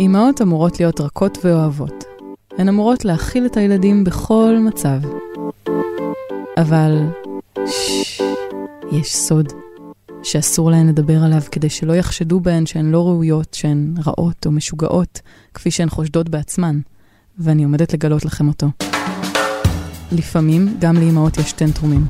אמהות אמורות להיות רכות ואוהבות. הן אמורות להכיל את הילדים בכל מצב. אבל יש סוד שאסור להן לדבר עליו כדי שלא יחשדו בהן שהן לא ראויות, שהן רעות או משוגעות, כפי שהן חושדות בעצמן. ואני עומדת לגלות לכם אותו. לפעמים גם לאמהות יש טנטרומים.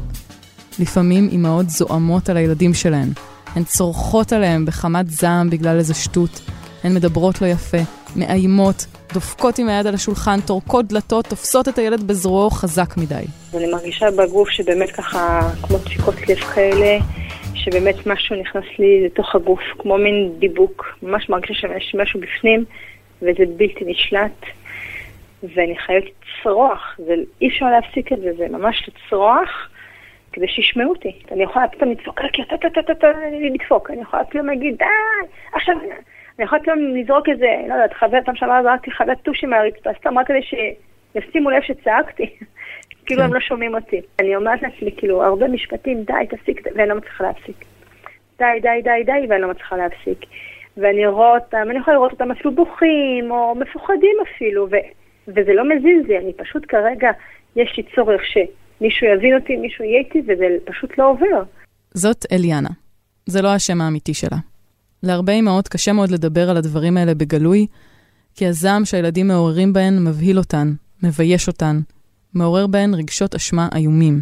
לפעמים אמהות זועמות על הילדים שלהן. הן צורחות עליהם בחמת זעם בגלל איזה שטות. הן מדברות לא יפה, מאיימות, דופקות עם היד על השולחן, טורקות דלתות, תופסות את הילד בזרועו חזק מדי. אני מרגישה בגוף שבאמת ככה, כמו דפיקות לב כאלה, שבאמת משהו נכנס לי לתוך הגוף, כמו מין דיבוק. ממש מרגישה שיש משהו בפנים, וזה בלתי נשלט. ואני חייבת לצרוח, ואי אפשר להפסיק את זה, זה ממש לצרוח, כדי שישמעו אותי. אני יכולה פתאום לדפוק, כי אני יכולה פתאום להגיד, עכשיו... אני יכולה פתאום לזרוק איזה, לא יודעת, פעם שעברה זרקתי חבלת טושי מהרצפה, סתם רק כדי שישימו לב שצעקתי, כאילו הם לא שומעים אותי. אני אומרת לעצמי, כאילו, הרבה משפטים, די, תפסיק, ואני לא מצליחה להפסיק. די, די, די, די, ואני לא מצליחה להפסיק. ואני רואה אותם, אני יכולה לראות אותם אפילו בוכים, או מפוחדים אפילו, וזה לא מזיז לי, אני פשוט כרגע, יש לי צורך שמישהו יבין אותי, מישהו יהיה איתי, וזה פשוט לא עובר. זאת אליאנה. זה לא השם האמיתי שלה. להרבה אמהות קשה מאוד לדבר על הדברים האלה בגלוי, כי הזעם שהילדים מעוררים בהן מבהיל אותן, מבייש אותן, מעורר בהן רגשות אשמה איומים.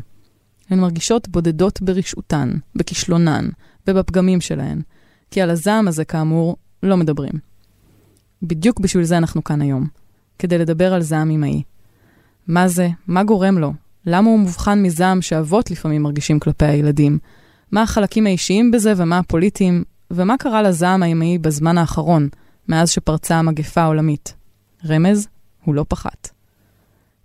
הן מרגישות בודדות ברשעותן, בכישלונן ובפגמים שלהן, כי על הזעם הזה כאמור לא מדברים. בדיוק בשביל זה אנחנו כאן היום, כדי לדבר על זעם אמהי. מה זה? מה גורם לו? למה הוא מובחן מזעם שאבות לפעמים מרגישים כלפי הילדים? מה החלקים האישיים בזה ומה הפוליטיים? ומה קרה לזעם האמהי בזמן האחרון, מאז שפרצה המגפה העולמית? רמז, הוא לא פחת.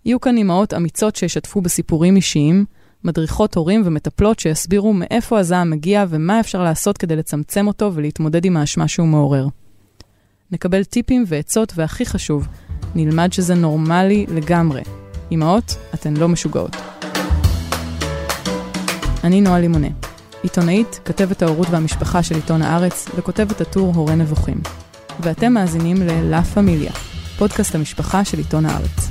יהיו כאן אמהות אמיצות שישתפו בסיפורים אישיים, מדריכות הורים ומטפלות שיסבירו מאיפה הזעם מגיע ומה אפשר לעשות כדי לצמצם אותו ולהתמודד עם האשמה שהוא מעורר. נקבל טיפים ועצות, והכי חשוב, נלמד שזה נורמלי לגמרי. אמהות, אתן לא משוגעות. אני נועה לימונה. עיתונאית, כתבת ההורות והמשפחה של עיתון הארץ, וכותבת הטור הורי נבוכים. ואתם מאזינים ל-La Familia, פודקאסט המשפחה של עיתון הארץ.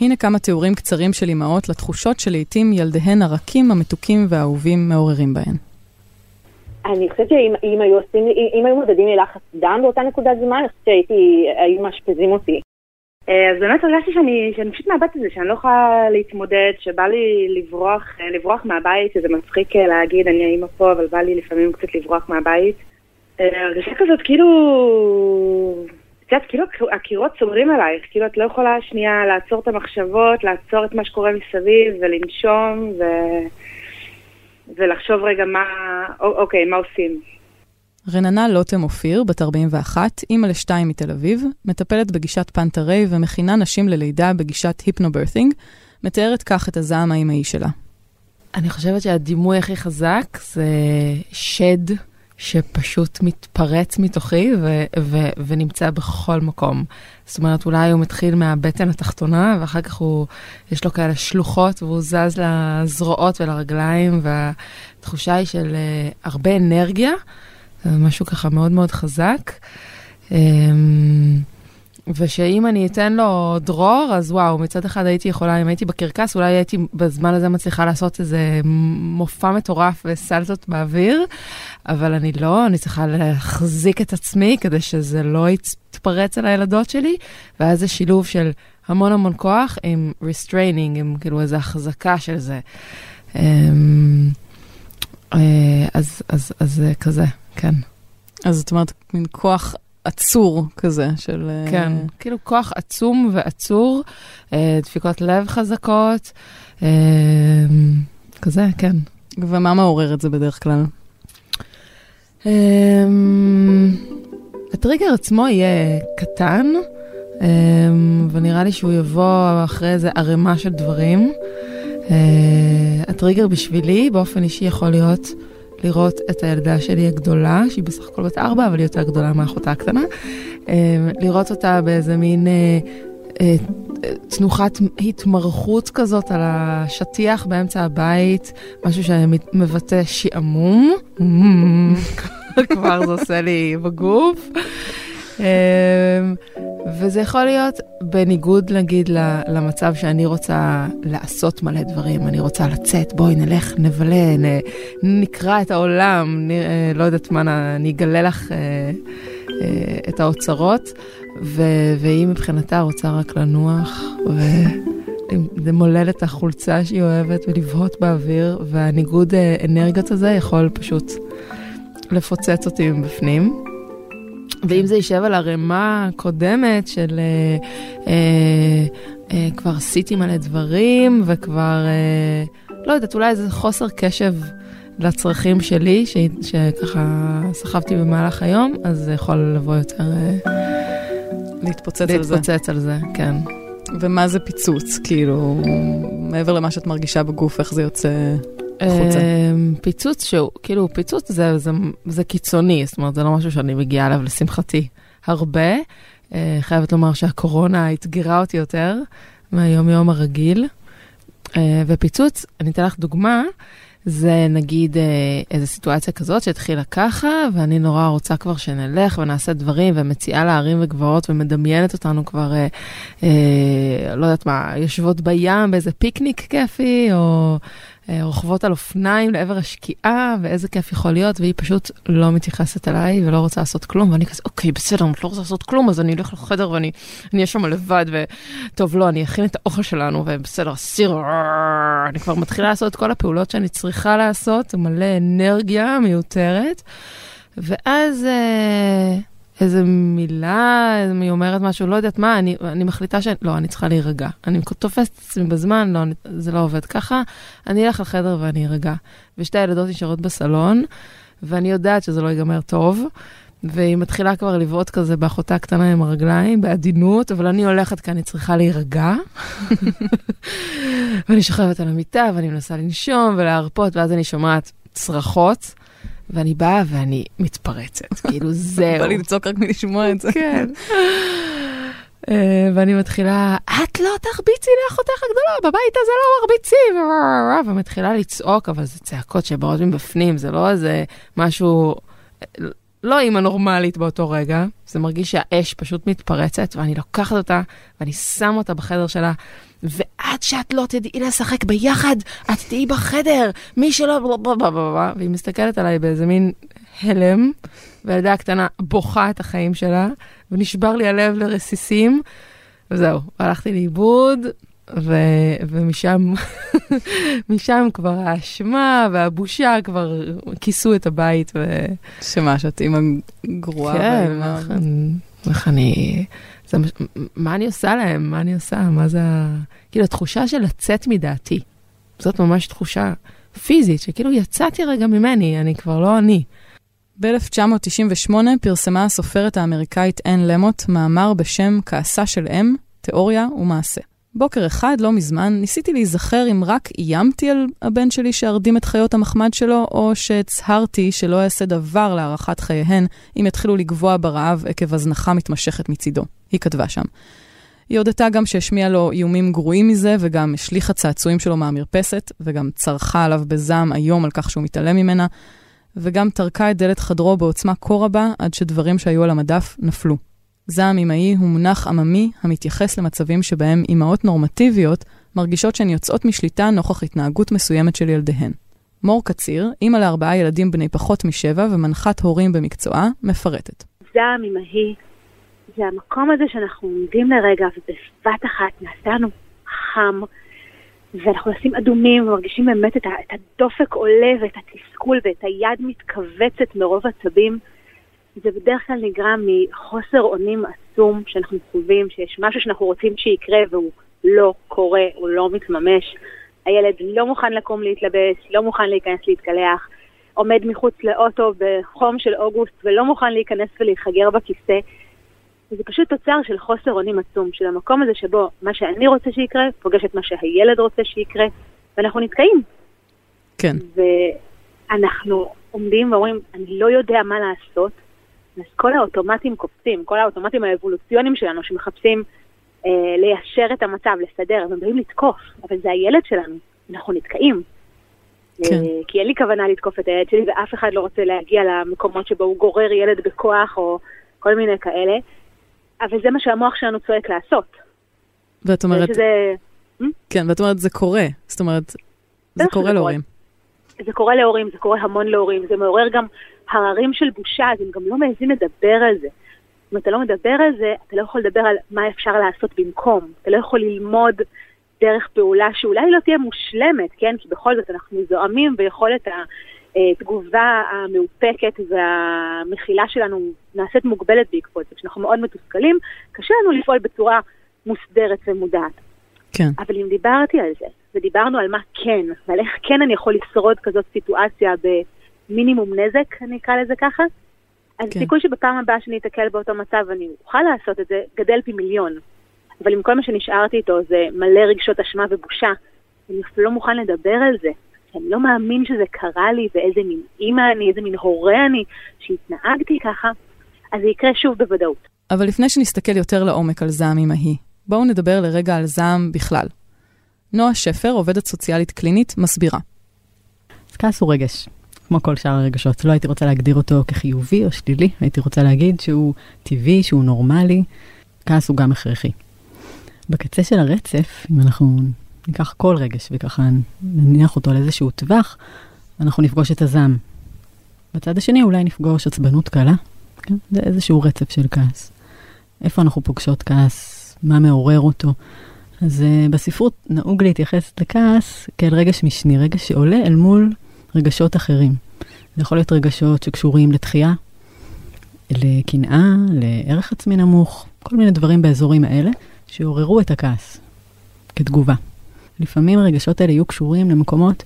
הנה כמה תיאורים קצרים של אמהות לתחושות שלעיתים ילדיהן הרכים, המתוקים והאהובים מעוררים בהן. אני חושבת שאם היו מודדים ללחץ דם באותה נקודת זמן, אני חושבת שהיו מאשפזים אותי. אז באמת הרגשתי שאני פשוט מהבית הזה, שאני לא יכולה להתמודד, שבא לי לברוח מהבית, שזה מצחיק להגיד, אני האמא פה, אבל בא לי לפעמים קצת לברוח מהבית. הרגשה כזאת, כאילו הקירות סוגרים עלייך, כאילו את לא יכולה שנייה לעצור את המחשבות, לעצור את מה שקורה מסביב, ולנשום, ולחשוב רגע מה עושים. רננה לוטם אופיר, בת 41, אמא לשתיים מתל אביב, מטפלת בגישת פנטרי ומכינה נשים ללידה בגישת היפנוברתינג, מתארת כך את הזעם האמהי שלה. אני חושבת שהדימוי הכי חזק זה שד שפשוט מתפרץ מתוכי ונמצא בכל מקום. זאת אומרת, אולי הוא מתחיל מהבטן התחתונה, ואחר כך יש לו כאלה שלוחות, והוא זז לזרועות ולרגליים, והתחושה היא של הרבה אנרגיה, משהו ככה מאוד מאוד חזק, ושאם אני אתן לו דרור, אז וואו, מצד אחד הייתי יכולה, אם הייתי בקרקס, אולי הייתי בזמן הזה מצליחה לעשות איזה מופע מטורף וסלטות באוויר, אבל אני לא, אני צריכה להחזיק את עצמי כדי שזה לא יתפרץ על הילדות שלי, ואז זה שילוב של המון המון כוח עם restraining, עם כאילו איזו החזקה של זה. אז כזה. כן. אז זאת אומרת, מין כוח עצור כזה של... כן, כאילו כוח עצום ועצור, דפיקות לב חזקות, כזה, כן. ומה מעורר את זה בדרך כלל? הטריגר עצמו יהיה קטן, ונראה לי שהוא יבוא אחרי איזו ערימה של דברים. הטריגר בשבילי באופן אישי יכול להיות... לראות את הילדה שלי הגדולה, שהיא בסך הכל בת 4, אבל היא יותר גדולה מאחותה הקטנה, לראות אותה באיזה מין תנוחת התמרחות כזאת על השטיח באמצע הבית, משהו שמבטא שעמום, כבר זה עושה לי בגוף. וזה יכול להיות בניגוד נגיד למצב שאני רוצה לעשות מלא דברים, אני רוצה לצאת, בואי נלך, נבלה, נקרא את העולם, לא יודעת מה, אני אגלה לך את האוצרות, והיא מבחינתה רוצה רק לנוח ולמולל את החולצה שהיא אוהבת ולבהות באוויר, והניגוד אנרגיות הזה יכול פשוט לפוצץ אותי מבפנים. ואם זה יישב על הרמה הקודמת של כבר עשיתי מלא דברים וכבר, לא יודעת, אולי איזה חוסר קשב לצרכים שלי, שככה סחבתי במהלך היום, אז זה יכול לבוא יותר להתפוצץ על זה, כן. ומה זה פיצוץ? כאילו, מעבר למה שאת מרגישה בגוף, איך זה יוצא חוצה? פיצוץ שהוא, כאילו, פיצוץ זה קיצוני, זאת אומרת, זה לא משהו שאני מגיעה אליו לשמחתי הרבה. חייבת לומר שהקורונה התגירה אותי יותר מהיום-יום הרגיל. ופיצוץ, אני אתן לך דוגמה, זה נגיד איזו סיטואציה כזאת שהתחילה ככה, ואני נורא רוצה כבר שנלך ונעשה דברים, ומציעה להרים וגבעות, ומדמיינת אותנו כבר, לא יודעת מה, יושבות בים באיזה פיקניק כיפי, או רוכבות על אופניים לעבר השקיעה, ואיזה כיף יכול להיות, והיא פשוט לא מתייחסת אליי, ולא רוצה לעשות כלום, ואני כזה, אוקיי, בסדר, אני לא רוצה לעשות כלום, אז אני אלך לחדר, ואני אהיה שם לבד, וטוב, לא, אני אכין את האוכל שלנו, ובסדר, סיר, אני כבר מתחילה לעשות את כל הפעולות שאני צריכה לעשות, מלא אנרגיה מיותרת, ואז איזה מילה, היא אומרת משהו, לא יודעת מה, אני מחליטה לא, אני צריכה להירגע. אני תופסת את עצמי בזמן, לא, זה לא עובד ככה. אני אלך לחדר ואני ארגע. ושתי הילדות נשארות בסלון, ואני יודעת שזה לא ייגמר טוב, והיא מתחילה כבר לבעוט כזה באחותה הקטנה עם הרגליים, בעדינות, אבל אני הולכת כי אני צריכה להירגע. ואני שוכבת על המיטה, ואני מנסה לנשום ולהרפות, ואז אני שומעת צרחות, ואני באה ואני מתפרצת, כאילו זהו. בא לי לצוק רק מלשמוע את זה. כן. ואני מתחילה, את לא תחביצי לאחותך הגדולה, בבית הזה לא מרביצים. ומתחילה לצעוק, אבל זה צעקות שבאות מבפנים, זה לא איזה משהו, לא אימא נורמלית באותו רגע, זה מרגיש שהאש פשוט מתפרצת, ואני לוקחת אותה, ואני שם אותה בחדר שלה, ועד שאת לא תדעי לשחק ביחד, את תהיי בחדר, מי שלא, והיא מסתכלת עליי באיזה מין הלם, והילדה הקטנה בוכה את החיים שלה, ונשבר לי הלב לרסיסים, וזהו, הלכתי לאיבוד, ומשם כבר האשמה והבושה כבר כיסו את הבית. שמה, שאת אימא גרועה. כן, איך אני, מה אני עושה להם? מה אני עושה? מה זה, כאילו התחושה של לצאת מדעתי, זאת ממש תחושה פיזית, שכאילו יצאתי רגע ממני, אני כבר לא אני. ב-1998 פרסמה הסופרת האמריקאית אין למות מאמר בשם כעסה של אם, תיאוריה ומעשה. בוקר אחד, לא מזמן, ניסיתי להיזכר אם רק איימתי על הבן שלי שארדים את חיות המחמד שלו, או שהצהרתי שלא יעשה דבר להערכת חייהן אם יתחילו לגבוה ברעב עקב הזנחה מתמשכת מצידו. היא כתבה שם. היא הודתה גם שהשמיעה לו איומים גרועים מזה, וגם השליחה צעצועים שלו מהמרפסת, וגם צרחה עליו בזעם היום על כך שהוא מתעלם ממנה, וגם תרקה את דלת חדרו בעוצמה כה רבה עד שדברים שהיו על המדף נפלו. זעם אמאי הוא מונח עממי המתייחס למצבים שבהם אמאות נורמטיביות מרגישות שהן יוצאות משליטה נוכח התנהגות מסוימת של ילדיהן. מור קציר, אמא ל4 ילדים בני פחות מ7 ומנחת הורים במקצועה, מפרטת. זעם אמאי זה המקום הזה שאנחנו עומדים לרגע ובבת אחת נעשינו חם ואנחנו נשים אדומים ומרגישים באמת את הדופק עולה ואת התסכול ואת היד מתכווצת מרוב עצבים. זה בדרך כלל נגרם מחוסר אונים עצום שאנחנו חווים, שיש משהו שאנחנו רוצים שיקרה והוא לא קורה, הוא לא מתממש. הילד לא מוכן לקום להתלבש, לא מוכן להיכנס להתקלח, עומד מחוץ לאוטו בחום של אוגוסט ולא מוכן להיכנס ולהתחגר בכיסא. זה פשוט תוצר של חוסר אונים עצום, של המקום הזה שבו מה שאני רוצה שיקרה, פוגש את מה שהילד רוצה שיקרה, ואנחנו נתקעים. כן. ואנחנו עומדים ואומרים, אני לא יודע מה לעשות, אז כל האוטומטים קופצים, כל האוטומטים האבולוציונים שלנו שמחפשים ליישר את המצב, לסדר, אז הם באים לתקוף, אבל זה הילד שלנו, אנחנו נתקעים. כן. כי אין לי כוונה לתקוף את הילד שלי, ואף אחד לא רוצה להגיע למקומות שבו הוא גורר ילד בכוח, או כל מיני כאלה, אבל זה מה שהמוח שלנו צועק לעשות. ואת אומרת... שזה... כן, ואת אומרת, זה קורה. זאת אומרת, זה קורה להורים. זה קורה להורים, זה קורה המון להורים, זה מעורר גם הררים של בושה, אז הם גם לא מעזים לדבר על זה. אם אתה לא מדבר על זה, אתה לא יכול לדבר על מה אפשר לעשות במקום. אתה לא יכול ללמוד דרך פעולה שאולי לא תהיה מושלמת, כן? כי בכל זאת אנחנו זועמים ויכולת התגובה המאופקת והמחילה שלנו נעשית מוגבלת בעקבות. כשאנחנו מאוד מתוסכלים, קשה לנו לפעול בצורה מוסדרת ומודעת. כן. אבל אם דיברתי על זה, ודיברנו על מה כן, ועל איך כן אני יכול לשרוד כזאת סיטואציה במינימום נזק, אני אקרא לזה ככה, אז כן. סיכוי שבפעם הבאה שאני אתקל באותו מצב אני אוכל לעשות את זה, גדל פי מיליון. אבל עם כל מה שנשארתי איתו זה מלא רגשות אשמה ובושה. אני לא מוכן לדבר על זה. אני לא מאמין שזה קרה לי, ואיזה מין אמא אני, איזה מין הורה אני, שהתנהגתי ככה, אז זה יקרה שוב בוודאות. אבל לפני שנסתכל יותר לעומק על זעם אימהי, בואו נדבר לרגע על זעם בכלל. נועה שפר, עובדת סוציאלית קלינית, מסבירה. אז כעס הוא רגש, כמו כל שאר הרגשות. לא הייתי רוצה להגדיר אותו כחיובי או שלילי, הייתי רוצה להגיד שהוא טבעי, שהוא נורמלי. כעס הוא גם הכרחי. בקצה של הרצף, אם אנחנו ניקח כל רגש וככה נניח אותו לאיזשהו טווח, אנחנו נפגוש את הזעם. בצד השני אולי נפגוש עצבנות קלה. כן? זה איזשהו רצף של כעס. איפה אנחנו פוגשות כעס? מה מעורר אותו? אז בספרות נהוג להתייחס לכעס כאל רגש משני, רגש שעולה אל מול רגשות אחרים. זה יכול להיות רגשות שקשורים לתחייה, לקנאה, לערך עצמי נמוך, כל מיני דברים באזורים האלה שעוררו את הכעס כתגובה. לפעמים הרגשות האלה יהיו קשורים למקומות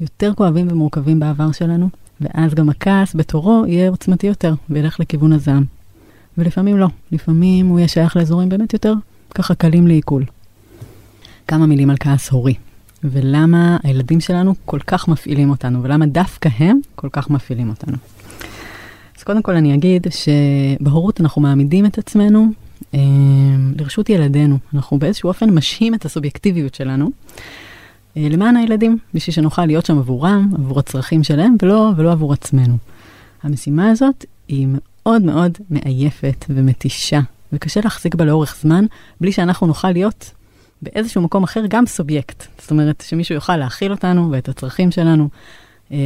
יותר כואבים ומורכבים בעבר שלנו, ואז גם הכעס בתורו יהיה עוצמתי יותר וילך לכיוון הזעם. ולפעמים לא. לפעמים הוא יהיה שייך לאזורים באמת יותר ככה קלים לעיכול. כמה מילים על כעס הורי. ולמה הילדים שלנו כל כך מפעילים אותנו, ולמה דווקא הם כל כך מפעילים אותנו. אז קודם כל אני אגיד שבהורות אנחנו מעמידים את עצמנו לרשות ילדינו. אנחנו באיזשהו אופן משהים את הסובייקטיביות שלנו למען הילדים, בשביל שנוכל להיות שם עבורם, עבור הצרכים שלהם, ולא עבור עצמנו. המשימה הזאת היא מאוד מאוד מעייפת ומתישה, וקשה להחזיק בה לאורך זמן, בלי שאנחנו נוכל להיות באיזשהו מקום אחר גם סובייקט. זאת אומרת, שמישהו יוכל להכיל אותנו ואת הצרכים שלנו,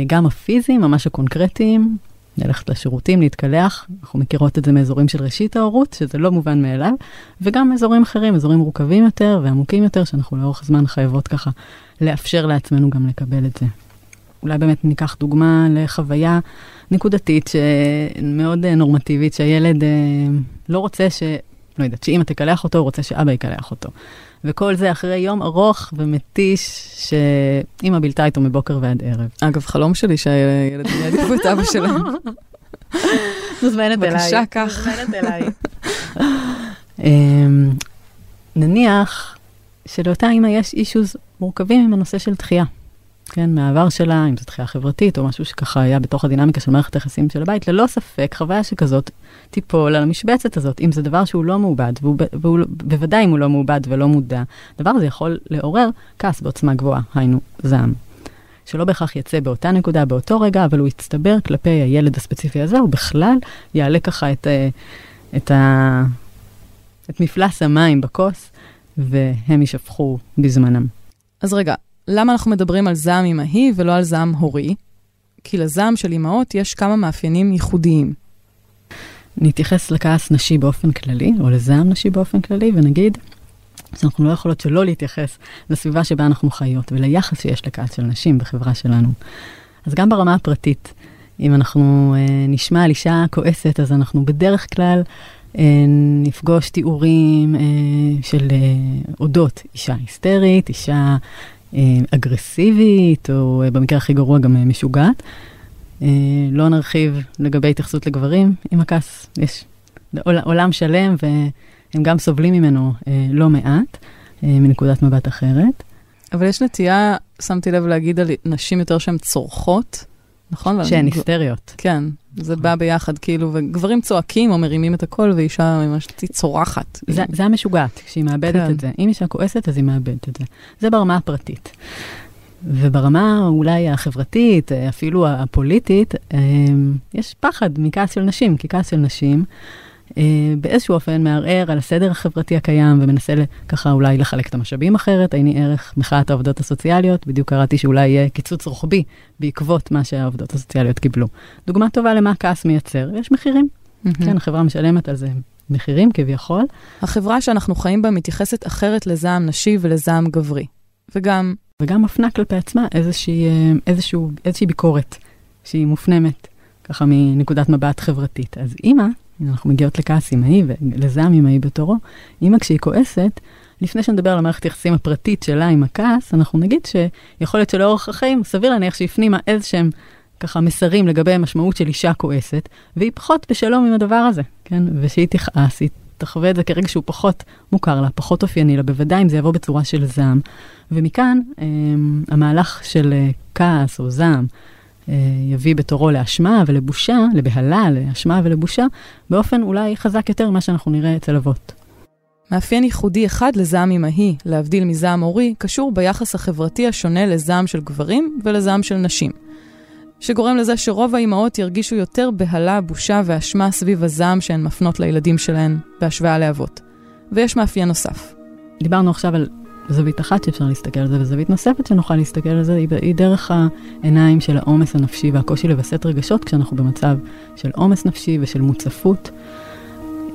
גם הפיזיים, ממש הקונקרטיים, ללכת לשירותים, להתקלח, אנחנו מכירות את זה מאזורים של ראשית ההורות, שזה לא מובן מאליו, וגם אזורים אחרים, אזורים מורכבים יותר ועמוקים יותר, שאנחנו לאורך זמן חייבות ככה לאפשר לעצמנו גם לקבל את זה. אולי באמת ניקח דוגמה לחוויה נקודתית שמאוד נורמטיבית, שהילד לא רוצה לא יודעת, שאמא תקלח אותו, הוא רוצה שאבא יקלח אותו. וכל זה אחרי יום ארוך ומתיש, שאמא בילתה איתו מבוקר ועד ערב. אגב, חלום שלי שהילד יעדיף את אבא שלה. מוזמנת אליי. בבקשה, כך. מוזמנת אליי. נניח שלאותה אמא יש אישוז מורכבים עם הנושא של דחייה. כן, מהעבר שלה, אם זו דחייה חברתית, או משהו שככה היה בתוך הדינמיקה של מערכת היחסים של הבית, ללא ספק, חוויה שכזאת תיפול על המשבצת הזאת, אם זה דבר שהוא לא מעובד, והוא בוודאי אם הוא לא מעובד ולא מודע, דבר הזה יכול לעורר כעס בעוצמה גבוהה, היינו זעם, שלא בהכרח יצא באותה נקודה, באותו רגע, אבל הוא יצטבר כלפי הילד הספציפי הזה, הוא בכלל יעלה ככה את מפלס המים בכוס, והם ישפכו בזמנם. אז רגע, למה אנחנו מדברים על זעם אימהי ולא על זעם הורי? כי לזעם של אימהות יש כמה מאפיינים ייחודיים. נתייחס לכעס נשי באופן כללי, או לזעם נשי באופן כללי, ונגיד שאנחנו לא יכולות שלא להתייחס לסביבה שבה אנחנו חיות, וליחס שיש לכעס של נשים בחברה שלנו. אז גם ברמה הפרטית, אם אנחנו נשמע על אישה כועסת, אז אנחנו בדרך כלל נפגוש תיאורים של אודות אישה היסטרית, אישה... אגרסיבית, או במקרה הכי גרוע גם משוגעת. לא נרחיב לגבי התייחסות לגברים. עם הכעס יש עולם שלם, והם גם סובלים ממנו לא מעט, מנקודת מבט אחרת. אבל יש נטייה, שמתי לב להגיד על נשים יותר שהן צורכות, נכון? שהן היסטריות. כן, זה בא ביחד, כאילו, וגברים צועקים או מרימים את הכל, ואישה ממש צורחת. זה המשוגעת, כשהיא מאבדת את זה. אם אישה כועסת, אז היא מאבדת את זה. זה ברמה הפרטית. וברמה אולי החברתית, אפילו הפוליטית, יש פחד מכעס של נשים, כי כעס של נשים באיזשהו אופן מערער על הסדר החברתי הקיים, ומנסה ככה אולי לחלק את המשאבים אחרת. הייני ערך מחאת העובדות הסוציאליות, בדיוק קראתי שאולי יהיה קיצוץ רוחבי בעקבות מה שהעובדות הסוציאליות קיבלו. דוגמה טובה למה כעס מייצר, יש מחירים. כן, החברה משלמת על זה מחירים כביכול. החברה שאנחנו חיים בה מתייחסת אחרת לזעם נשי ולזעם גברי. וגם מפנה כלפי עצמה איזושהי ביקורת שהיא מופנמת, ככה מנקודת מבט חברתית. אז אמא, אנחנו מגיעות לכעס אמאי ולזעם אמאי בתורו, אמא כשהיא כועסת, לפני שנדבר על המערכת יחסים הפרטית שלה עם הכעס, אנחנו נגיד שיכול להיות שלאורך החיים, סביר להניח שהפנימה איזשהם ככה מסרים לגבי המשמעות של אישה כועסת, והיא פחות בשלום עם הדבר הזה, כן? ושהיא תכעס, היא תחווה את זה כרגע שהוא פחות מוכר לה, פחות אופייני לה, בוודאי אם זה יבוא בצורה של זעם. ומכאן המהלך של כעס או זעם יביא בתורו לאשמה ולבושה, לבהלה, לאשמה ולבושה, באופן אולי חזק יותר ממה שאנחנו נראה אצל אבות. מאפיין ייחודי אחד לזעם אמהי, להבדיל מזעם הורי, קשור ביחס החברתי השונה לזעם של גברים ולזעם של נשים. שגורם לזה שרוב האימהות ירגישו יותר בהלה, בושה ואשמה סביב הזעם שהן מפנות לילדים שלהן בהשוואה לאבות. ויש מאפיין נוסף. דיברנו עכשיו על זווית אחת שאפשר להסתכל על זה, וזווית נוספת שנוכל להסתכל על זה היא דרך העיניים של העומס הנפשי והקושי לבסט רגשות, כשאנחנו במצב של עומס נפשי ושל מוצפות.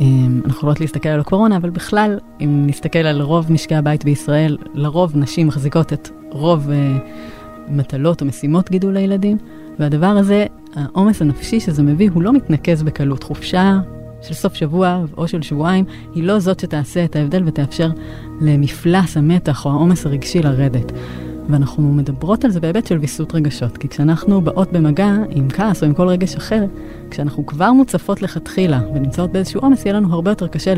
אנחנו יכולות להסתכל על הקורונה, אבל בכלל, אם נסתכל על רוב משקי הבית בישראל, לרוב נשים מחזיקות את רוב מטלות או משימות גידול הילדים, והדבר הזה, העומס הנפשי שזה מביא, הוא לא מתנקז בקלות. חופשה של סוף שבוע או של שבועיים, היא לא זאת שתעשה את ההבדל ותאפשר למפלס המתח או העומס הרגשי לרדת. ואנחנו מדברות על זה בהיבט של ויסות רגשות, כי כשאנחנו באות במגע עם כעס או עם כל רגש אחר, כשאנחנו כבר מוצפות לכתחילה ונמצאות באיזשהו עומס, יהיה לנו הרבה יותר קשה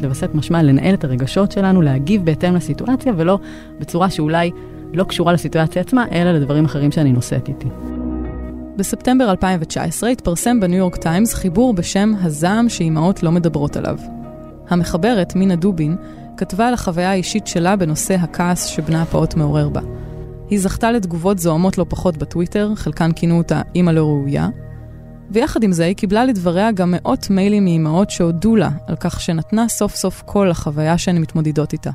לווסת משמע, לנהל את הרגשות שלנו, להגיב בהתאם לסיטואציה, ולא בצורה שאולי לא קשורה לסיטואציה עצמה, אלא לדברים אחרים שאני נושאת איתי. בספטמבר 2019 התפרסם בניו יורק טיימס חיבור בשם הזעם שאימהות לא מדברות עליו. המחברת, מינה דובין, כתבה על החוויה האישית שלה בנושא הכעס שבנה הפעוט מעורר בה. היא זכתה לתגובות זוהמות לא פחות בטוויטר, חלקן כינו אותה אימא לא ראויה, ויחד עם זה היא קיבלה לדבריה גם מאות מיילים מאימהות שהודו לה על כך שנתנה סוף סוף כל החוויה שהן מתמודדות איתה.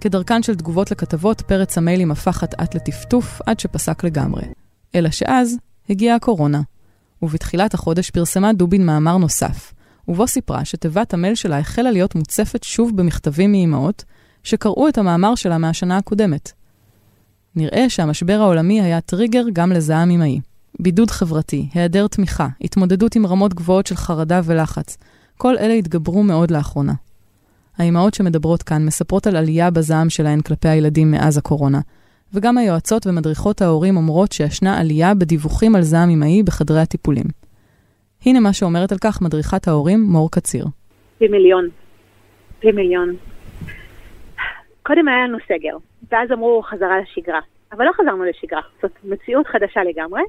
כדרכן של תגובות לכתבות, פרץ המיילים הפך עט לטפטוף עד שפסק לגמרי. אלא שאז הגיעה הקורונה, ובתחילת החודש פרסמה דובין מאמר נוסף, ובו סיפרה שתיבת המייל שלה החלה להיות מוצפת שוב במכתבים מאימהות שקראו את המאמר שלה מהשנה הקודמת. נראה שהמשבר העולמי היה טריגר גם לזעם אמאי. בידוד חברתי, היעדר תמיכה, התמודדות עם רמות גבוהות של חרדה ולחץ, כל אלה התגברו מאוד לאחרונה. האימהות שמדברות כאן מספרות על עלייה בזעם שלהן כלפי הילדים מאז הקורונה, וגם היועצות ומדריכות ההורים אומרות שישנה עלייה בדיווחים על זעם אמאי בחדרי הטיפולים. הנה מה שאומרת על כך מדריכת ההורים מור קציר. פי מיליון. קודם היה לנו סגר, ואז אמרו חזרה לשגרה. אבל לא חזרנו לשגרה, זאת מציאות חדשה לגמרי,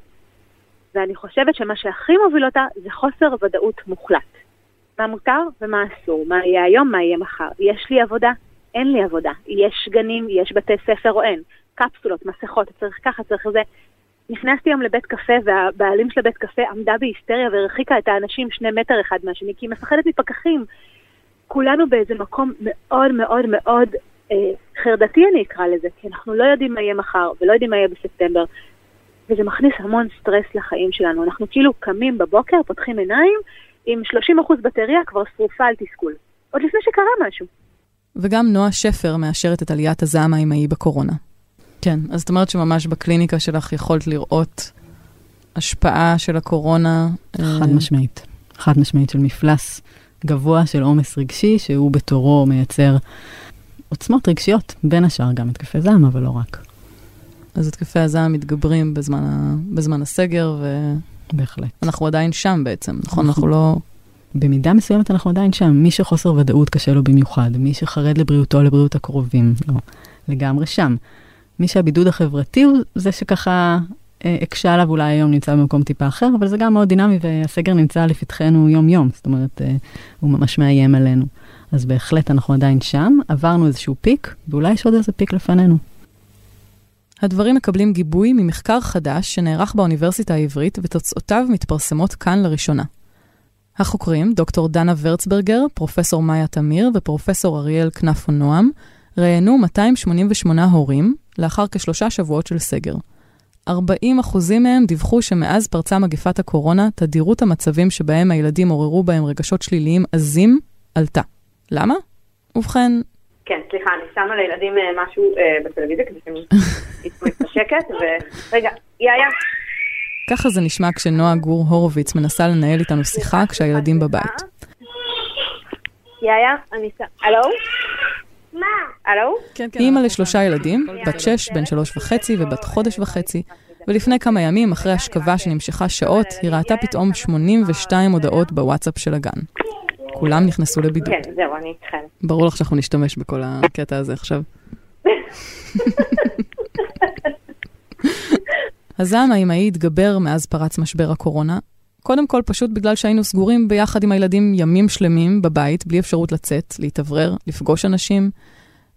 ואני חושבת שמה שהכי מוביל אותה זה חוסר ודאות מוחלט. מה מותר ומה אסור, מה יהיה היום, מה יהיה מחר. יש לי עבודה, אין לי עבודה. יש גנים, יש בתי ספר או אין. קפסולות, מסכות, צריך ככה, צריך זה. נכנסתי היום לבית קפה, והבעלים של בית קפה עמדה בהיסטריה והרחיקה את האנשים 2 מטר אחד מהשני, כי היא מפחדת מפקחים. כולנו באיזה מקום מאוד מאוד מאוד חרדתי, אני אקרא לזה, כי אנחנו לא יודעים מה יהיה מחר, ולא יודעים מה יהיה בספטמבר, וזה מכניס המון סטרס לחיים שלנו. אנחנו כאילו קמים בבוקר, פותחים עיניים, עם 30% בטריה כבר שרופה על תסכול. עוד לפני שקרה משהו. וגם נועה שפר מאשרת את עליית הזעם האמאי בקורונה. כן, אז זאת אומרת שממש בקליניקה שלך יכולת לראות השפעה של הקורונה. חד משמעית של מפלס גבוה של עומס רגשי, שהוא בתורו מייצר עוצמות רגשיות, בין השאר גם התקפי זעם, אבל לא רק. אז התקפי הזעם מתגברים בזמן הסגר, בהחלט. אנחנו עדיין שם בעצם, נכון? אנחנו לא... במידה מסוימת אנחנו עדיין שם. מי שחוסר ודאות קשה לו במיוחד, מי שחרד לבריאותו, לבריאות הקרובים, לא. לגמרי שם. מי שהבידוד החברתי הוא זה שככה הקשה עליו, אולי היום נמצא במקום טיפה אחר, אבל זה גם מאוד דינמי, והסגר נמצא לפתחנו יום-יום, זאת אומרת, הוא ממש מאיים עלינו. אז בהחלט אנחנו עדיין שם, עברנו איזשהו פיק, ואולי יש עוד איזה פיק לפנינו. הדברים מקבלים גיבוי ממחקר חדש שנערך באוניברסיטה העברית, ותוצאותיו מתפרסמות כאן לראשונה. החוקרים, דוקטור דנה ורצברגר, פרופסור מאיה תמיר ופרופסור אריאל כנף ונועם, ראיינו 288 הורים לאחר כ3 שבועות של סגר. 40% מהם דיווחו שמאז פרצה מגפת הקורונה, תדירות המצבים שבהם הילדים עוררו בהם רגשות שליליים עזים עלתה. למה? ובכן... כן, סליחה, אני שמה לילדים משהו בטלוויזיה כדי שהם יתפוס בשקט, ורגע, יאיה. ככה זה נשמע כשנועה גור הורוביץ מנסה לנהל איתנו שיחה כשהילדים בבית. יאיה, אני שמה... הלו? מה? הלו? היא אמא ל3 ילדים, בת 6, בן 3.5 ובת חודש וחצי, ולפני כמה ימים, אחרי השכבה שנמשכה שעות, היא ראתה פתאום 82 הודעות בוואטסאפ של הגן. כולם נכנסו לבידוד. כן, זהו, אני אתכן. ברור לך שאנחנו נשתמש בכל הקטע הזה עכשיו. הזעם האימהי התגבר מאז פרץ משבר הקורונה, קודם כל פשוט בגלל שהיינו סגורים ביחד עם הילדים ימים שלמים בבית, בלי אפשרות לצאת, להתאוורר, לפגוש אנשים,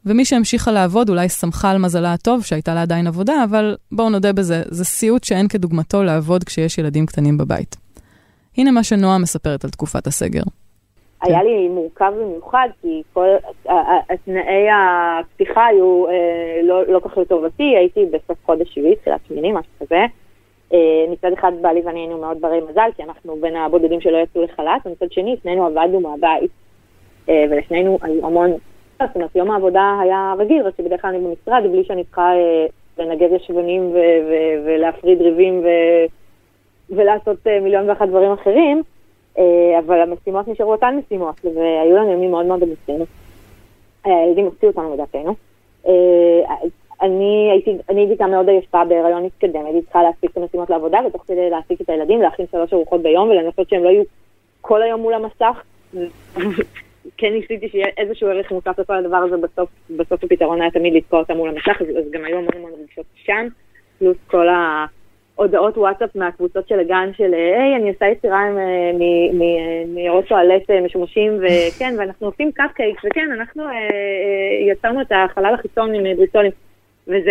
ומי שהמשיכה לעבוד אולי שמחה על מזלה הטוב שהייתה לה עדיין עבודה, אבל בואו נודה בזה, זה סיוט שאין כדוגמתו לעבוד כשיש ילדים קטנים בבית. הנה מה שנועה מספרת על תקופת הסגר. היה לי מורכב במיוחד, כי כל התנאי הפתיחה היו לא כל כך לטובתי, הייתי בסוף חודש 7, תחילת 8, משהו כזה. מצד אחד בעלי ואני היינו מאוד ברי מזל, כי אנחנו בין הבודדים שלא יצאו לחל"ת, ומצד שני, שנינו עבדנו מהבית, ולשנינו היו המון... זאת אומרת, יום העבודה היה רגיל, רק שבדרך כלל אני במשרד, בלי שאני צריכה לנגב ישבנים ולהפריד ריבים ולעשות מיליון ואחת דברים אחרים, אבל המשימות נשארו אותן משימות, והיו לנו ימים מאוד מאוד עמוסים. הילדים הוציאו אותנו מדעתנו. אני הייתה מאוד עייפה בהיריון מתקדם, הייתי צריכה להפיק את המשימות לעבודה, ותוך כדי להפיק את הילדים, להכין 3 ארוחות ביום, ולנסות שהם לא יהיו כל היום מול המסך. כן ניסיתי שיהיה איזשהו ערך מוסף לכל הדבר הזה, בסוף הפתרון היה תמיד לתקוע אותם מול המסך, אז גם היו המון המון רגשות שם, פלוס כל ה... הודעות וואטסאפ מהקבוצות של הגן של, היי, אני עושה יצירה מראש שואלת משומשים, וכן, ואנחנו עושים קאפקייק, וכן, אנחנו יצרנו את החלל החיצון עם בריסולים, וזה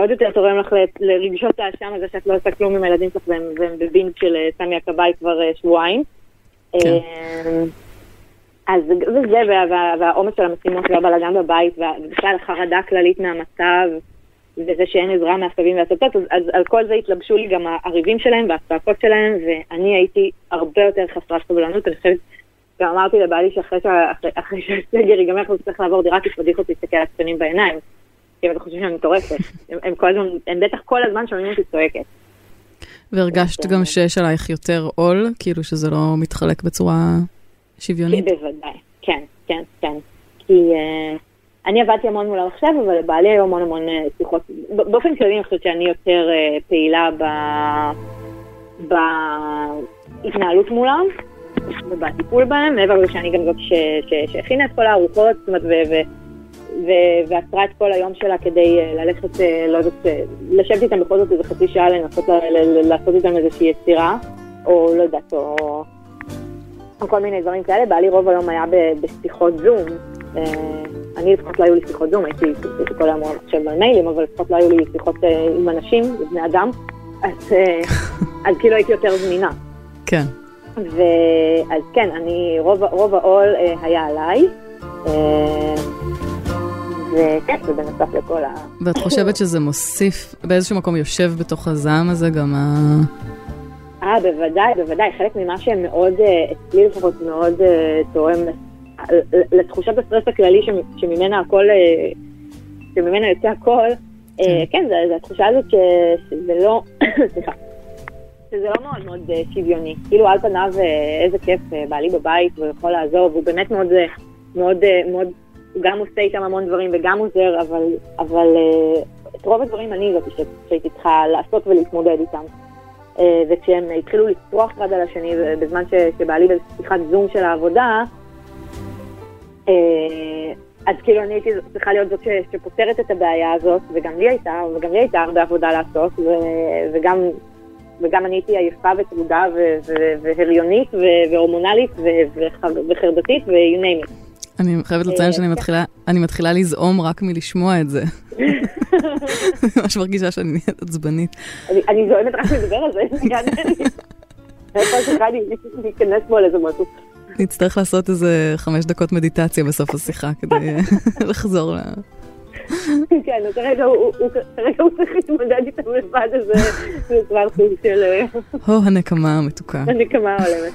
עוד יותר תורם לך לרגשות האשם הזה שאת לא עושה כלום עם הילדים שלך, והם בבינג של סמי הקבאי כבר שבועיים. אז זה, והעומס של המשימות והבלגן בבית, ובכלל החרדה כללית מהמצב, וזה שאין עזרה מהסבים והסבתות, אז על כל זה התלבשו לי גם הריבים שלהם והצעקות שלהם, ואני הייתי הרבה יותר חסרת סבלנות. אני חושבת, גם אמרתי לבעלי שאחרי שהסגר ייגמר, אנחנו צריכים לעבור דירה, כי פדיח אותי להסתכל על הצפנים בעיניים, כי הם חושבים שאני מטורפת. הם בטח כל הזמן שומעים אותי צועקת. והרגשת גם שיש עלייך יותר עול, כאילו שזה לא מתחלק בצורה שוויונית? בוודאי, כן. כי... אני עבדתי המון מול המחשב, אבל בעלי היו המון המון שיחות. באופן כללי, אני חושבת שאני יותר פעילה בהתנהלות מולם, ובטיפול בהם, מעבר לזה שאני גם זאת שהכינה את כל הארוחות, זאת אומרת, ועצרה את כל היום שלה כדי ללכת, לא יודעת, לשבת איתם בכל זאת איזה חצי שעה, לנסות לעשות איתם איזושהי יצירה, או לא יודעת, או כל מיני דברים כאלה. בעלי רוב היום היה בשיחות זום, אני לפחות לא היו לי שיחות זום, הייתי כל היום עכשיו במיילים, אבל לפחות לא היו לי שיחות עם אנשים, בני אדם, אז כאילו הייתי יותר זמינה. כן. אז כן, רוב העול היה עליי, וכן, זה בנוסף לכל ה... ואת חושבת שזה מוסיף, באיזשהו מקום יושב בתוך הזעם הזה גם ה... בוודאי, חלק ממה שהם מאוד, אצלי לפחות מאוד תורם לתחושת הסטרס הכללי שממנה הכל, שממנה יוצא הכל, כן, זה התחושה הזאת שזה לא, סליחה, שזה לא מאוד מאוד שוויוני. כאילו על פניו איזה כיף בעלי בבית, הוא יכול לעזוב, הוא באמת מאוד, הוא גם עושה איתם המון דברים וגם עוזר, אבל את רוב הדברים אני זאת שהייתי צריכה לעשות ולהתמודד איתם. וכשהם התחילו לצרוח אחד על השני, בזמן שבעלי בשיחת זום של העבודה, אז כאילו אני הייתי צריכה להיות זאת שפותרת את הבעיה הזאת, וגם לי הייתה הרבה עבודה לעשות, וגם אני הייתי עייפה ותרודה והריונית והורמונלית וחרדתית ו-you name it. אני חייבת לציין שאני מתחילה לזעום רק מלשמוע את זה. אני ממש מרגישה שאני נהיית עצבנית. אני זועמת רק לדבר על זה. איפה שיחה להיכנס בו על איזה משהו. נצטרך לעשות איזה 5 דקות מדיטציה בסוף השיחה כדי לחזור ל... כן, כרגע הוא צריך להתמודד איתם לבד, אז זה כבר חוג של... הנקמה המתוקה. הנקמה העולמת.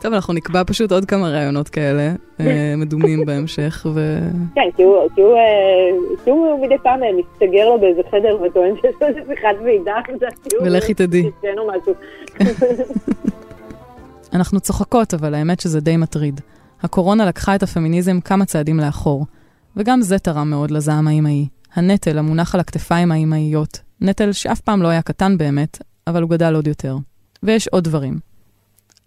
טוב, אנחנו נקבע פשוט עוד כמה רעיונות כאלה, מדומים בהמשך, ו... כן, כי הוא מדי פעם מסתגר לו באיזה חדר וטוען שיש לו איזה שיחת ועידה. ולכי תדעי. אנחנו צוחקות, אבל האמת שזה די מטריד. הקורונה לקחה את הפמיניזם כמה צעדים לאחור, וגם זה תרם מאוד לזעם האימהי. הנטל המונח על הכתפיים האימהיות, נטל שאף פעם לא היה קטן באמת, אבל הוא גדל עוד יותר. ויש עוד דברים.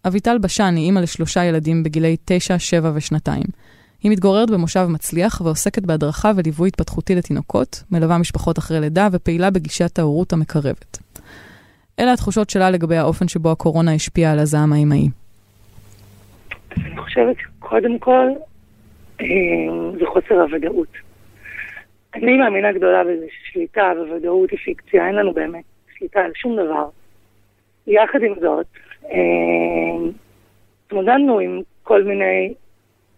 אביטל בשן היא אימא ל3 ילדים בגילי 9, 7 ו2. היא מתגוררת במושב מצליח ועוסקת בהדרכה וליווי התפתחותי לתינוקות, מלווה משפחות אחרי לידה ופעילה בגישת ההורות המקרבת. אלה התחושות שלה לגבי האופן שבו הקורונה השפיעה על הזעם האימהי. אני חושבת שקודם כל זה חוסר הוודאות. אני מאמינה גדולה בזה ששליטה וודאות היא פיקציה, אין לנו באמת שליטה על שום דבר. יחד עם זאת, התמודדנו עם כל מיני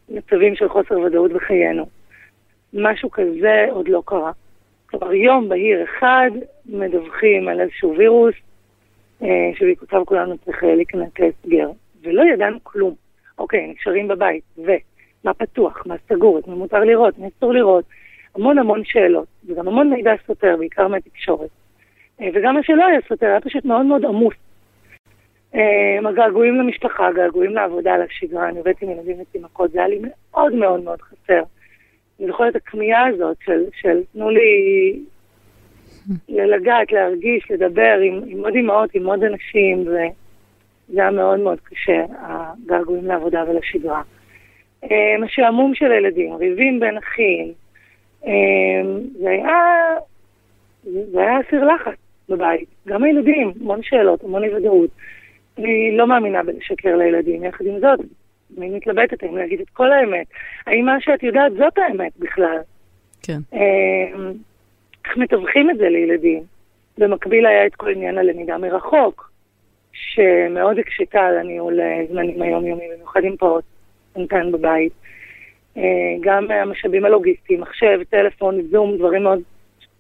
מצבים של חוסר ודאות בחיינו. משהו כזה עוד לא קרה. כבר יום בהיר אחד מדווחים על איזשהו וירוס שבעקבותיו כולנו צריכים להיכנס להסגר. ולא ידענו כלום. אוקיי, נשארים בבית, מה פתוח, מה סגור, מה מותר לראות, מה אסור לראות. המון שאלות, וגם המון מידע סותר, בעיקר מהתקשורת. וגם מה שלא היה סותר, היה פשוט מאוד מאוד עמוס. הגעגועים למשפחה, הגעגועים לעבודה, לשגרה, אני עובדת עם ילדים ותינוקות, זה היה לי מאוד מאוד מאוד חסר. אני זוכרת את הכמיהה הזאת של תנו לי לגעת, להרגיש, לדבר עם עוד אמהות, עם עוד אנשים, זה היה מאוד מאוד קשה, הגעגועים לעבודה ולשגרה. השעמום של הילדים, ריבים בין אחים, זה היה סיר לחץ בבית. גם הילדים, המון שאלות, המון אי-ודאות. אני לא מאמינה בלשקר לילדים, יחד עם זאת. אני מתלבטת, אני אגיד את כל האמת. האם מה שאת יודעת זאת האמת בכלל? כן. איך מתווכים את זה לילדים? במקביל היה את כל עניין הלמידה מרחוק, שמאוד הקשתה על הניהול זמנים היום-יומי, במיוחד עם פעות, כאן בבית. גם המשאבים הלוגיסטיים, מחשב, טלפון, זום, דברים מאוד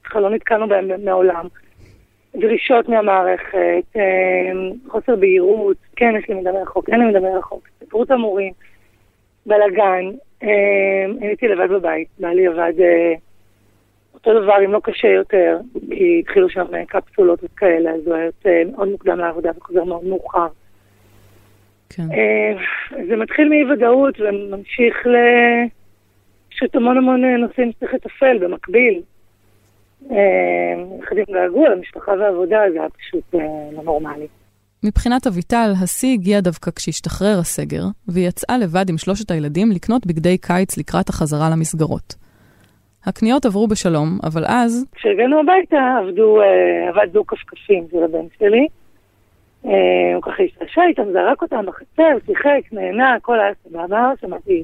שכלל לא נתקלנו בהם מעולם. דרישות מהמערכת, חוסר בהירות, כן, יש למידה מרחוק, אין למידה מרחוק, סיפרות המורים, בלגן, הייתי לבד בבית, בעלי עבד אותו דבר, אם לא קשה יותר, כי התחילו שם קפסולות וכאלה, אז הוא היה מאוד מוקדם לעבודה וחוזר מאוד מאוחר. כן. זה מתחיל מאי-ודאות וממשיך פשוט המון נושאים שצריך לטפל במקביל. יחדים געגוע למשפחה ועבודה, זה היה פשוט לא נורמלי. מבחינת אביטל, השיא הגיע דווקא כשהשתחרר הסגר, והיא יצאה לבד עם 3 הילדים לקנות בגדי קיץ לקראת החזרה למסגרות. הקניות עברו בשלום, אבל אז... כשהגענו הביתה עבד זוג קפקפים של הבן שלי. הוא ככה השתעשה איתם, זרק אותם בחצר, שיחק, נהנה, כל הסבבה, שמעתי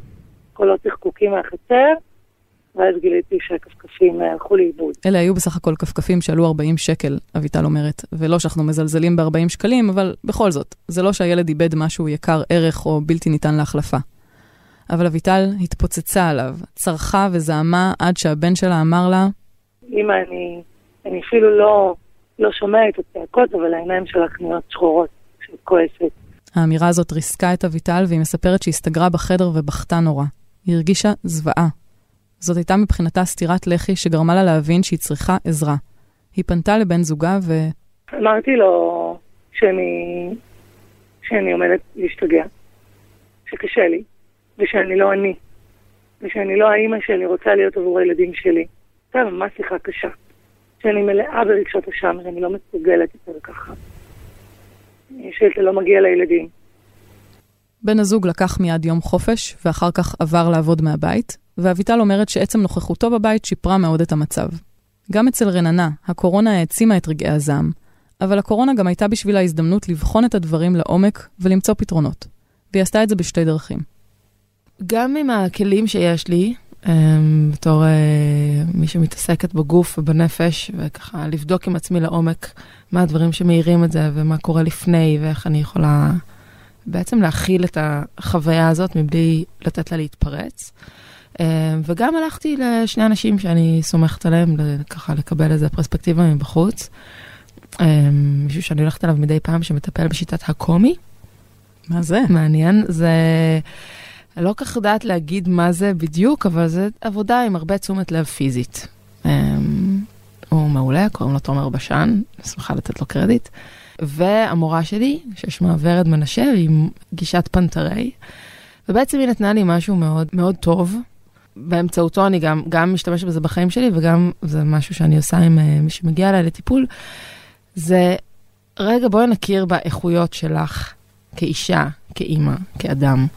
קולות תחקוקים מהחצר, ואז גיליתי שהקפקפים הלכו לאיבוד. אלה היו בסך הכל קפקפים שעלו 40 שקל, אביטל אומרת, ולא שאנחנו מזלזלים ב-40 שקלים, אבל בכל זאת, זה לא שהילד איבד משהו יקר ערך או בלתי ניתן להחלפה. אבל אביטל התפוצצה עליו, צרחה וזעמה עד שהבן שלה אמר לה, אמא, אני אפילו לא שומע את הצעקות, אבל העיניים שלך נראות שחורות, שאת כועסת. האמירה הזאת ריסקה את אביטל, והיא מספרת שהסתגרה בחדר ובכתה נורא. היא הרגישה זוועה. זאת הייתה מבחינתה סתירת לחי שגרמה לה להבין שהיא צריכה עזרה. היא פנתה לבן זוגה ו... אמרתי לו שאני עומדת להשתגע, שקשה לי, ושאני לא אני, ושאני לא האמא שאני רוצה להיות עבור הילדים שלי. זה ממש שיחה קשה. שאני מלאה ברגשות השם, שאני לא מסוגלת יותר ככה. שלא מגיע לילדים. בן הזוג לקח מיד יום חופש, ואחר כך עבר לעבוד מהבית, ואביטל אומרת שעצם נוכחותו בבית שיפרה מאוד את המצב. גם אצל רננה, הקורונה העצימה את רגעי הזעם, אבל הקורונה גם הייתה בשבילה הזדמנות לבחון את הדברים לעומק ולמצוא פתרונות. והיא עשתה את זה בשתי דרכים. גם עם הכלים שיש לי, בתור מי שמתעסקת בגוף ובנפש, וככה לבדוק עם עצמי לעומק מה הדברים שמאירים את זה, ומה קורה לפני, ואיך אני יכולה בעצם להכיל את החוויה הזאת מבלי לתת לה להתפרץ. וגם הלכתי לשני אנשים שאני סומכת עליהם, ככה לקבל איזה פרספקטיבה מבחוץ. מישהו שאני הולכת עליו מדי פעם שמטפל בשיטת הקומי. מה זה? מעניין, זה... לא כך יודעת להגיד מה זה בדיוק, אבל זה עבודה עם הרבה תשומת לב פיזית. הוא מעולה, קוראים לו תומר בשן, נשמחה לתת לו קרדיט. והמורה שלי, ששמה ורד מנשה, היא גישת פנטרי. ובעצם היא נתנה לי משהו מאוד, מאוד טוב. באמצעותו אני גם משתמשת בזה בחיים שלי, וגם זה משהו שאני עושה עם מי שמגיע אליי לטיפול. זה, רגע, בואי נכיר באיכויות שלך כאישה, כאימא, כאדם.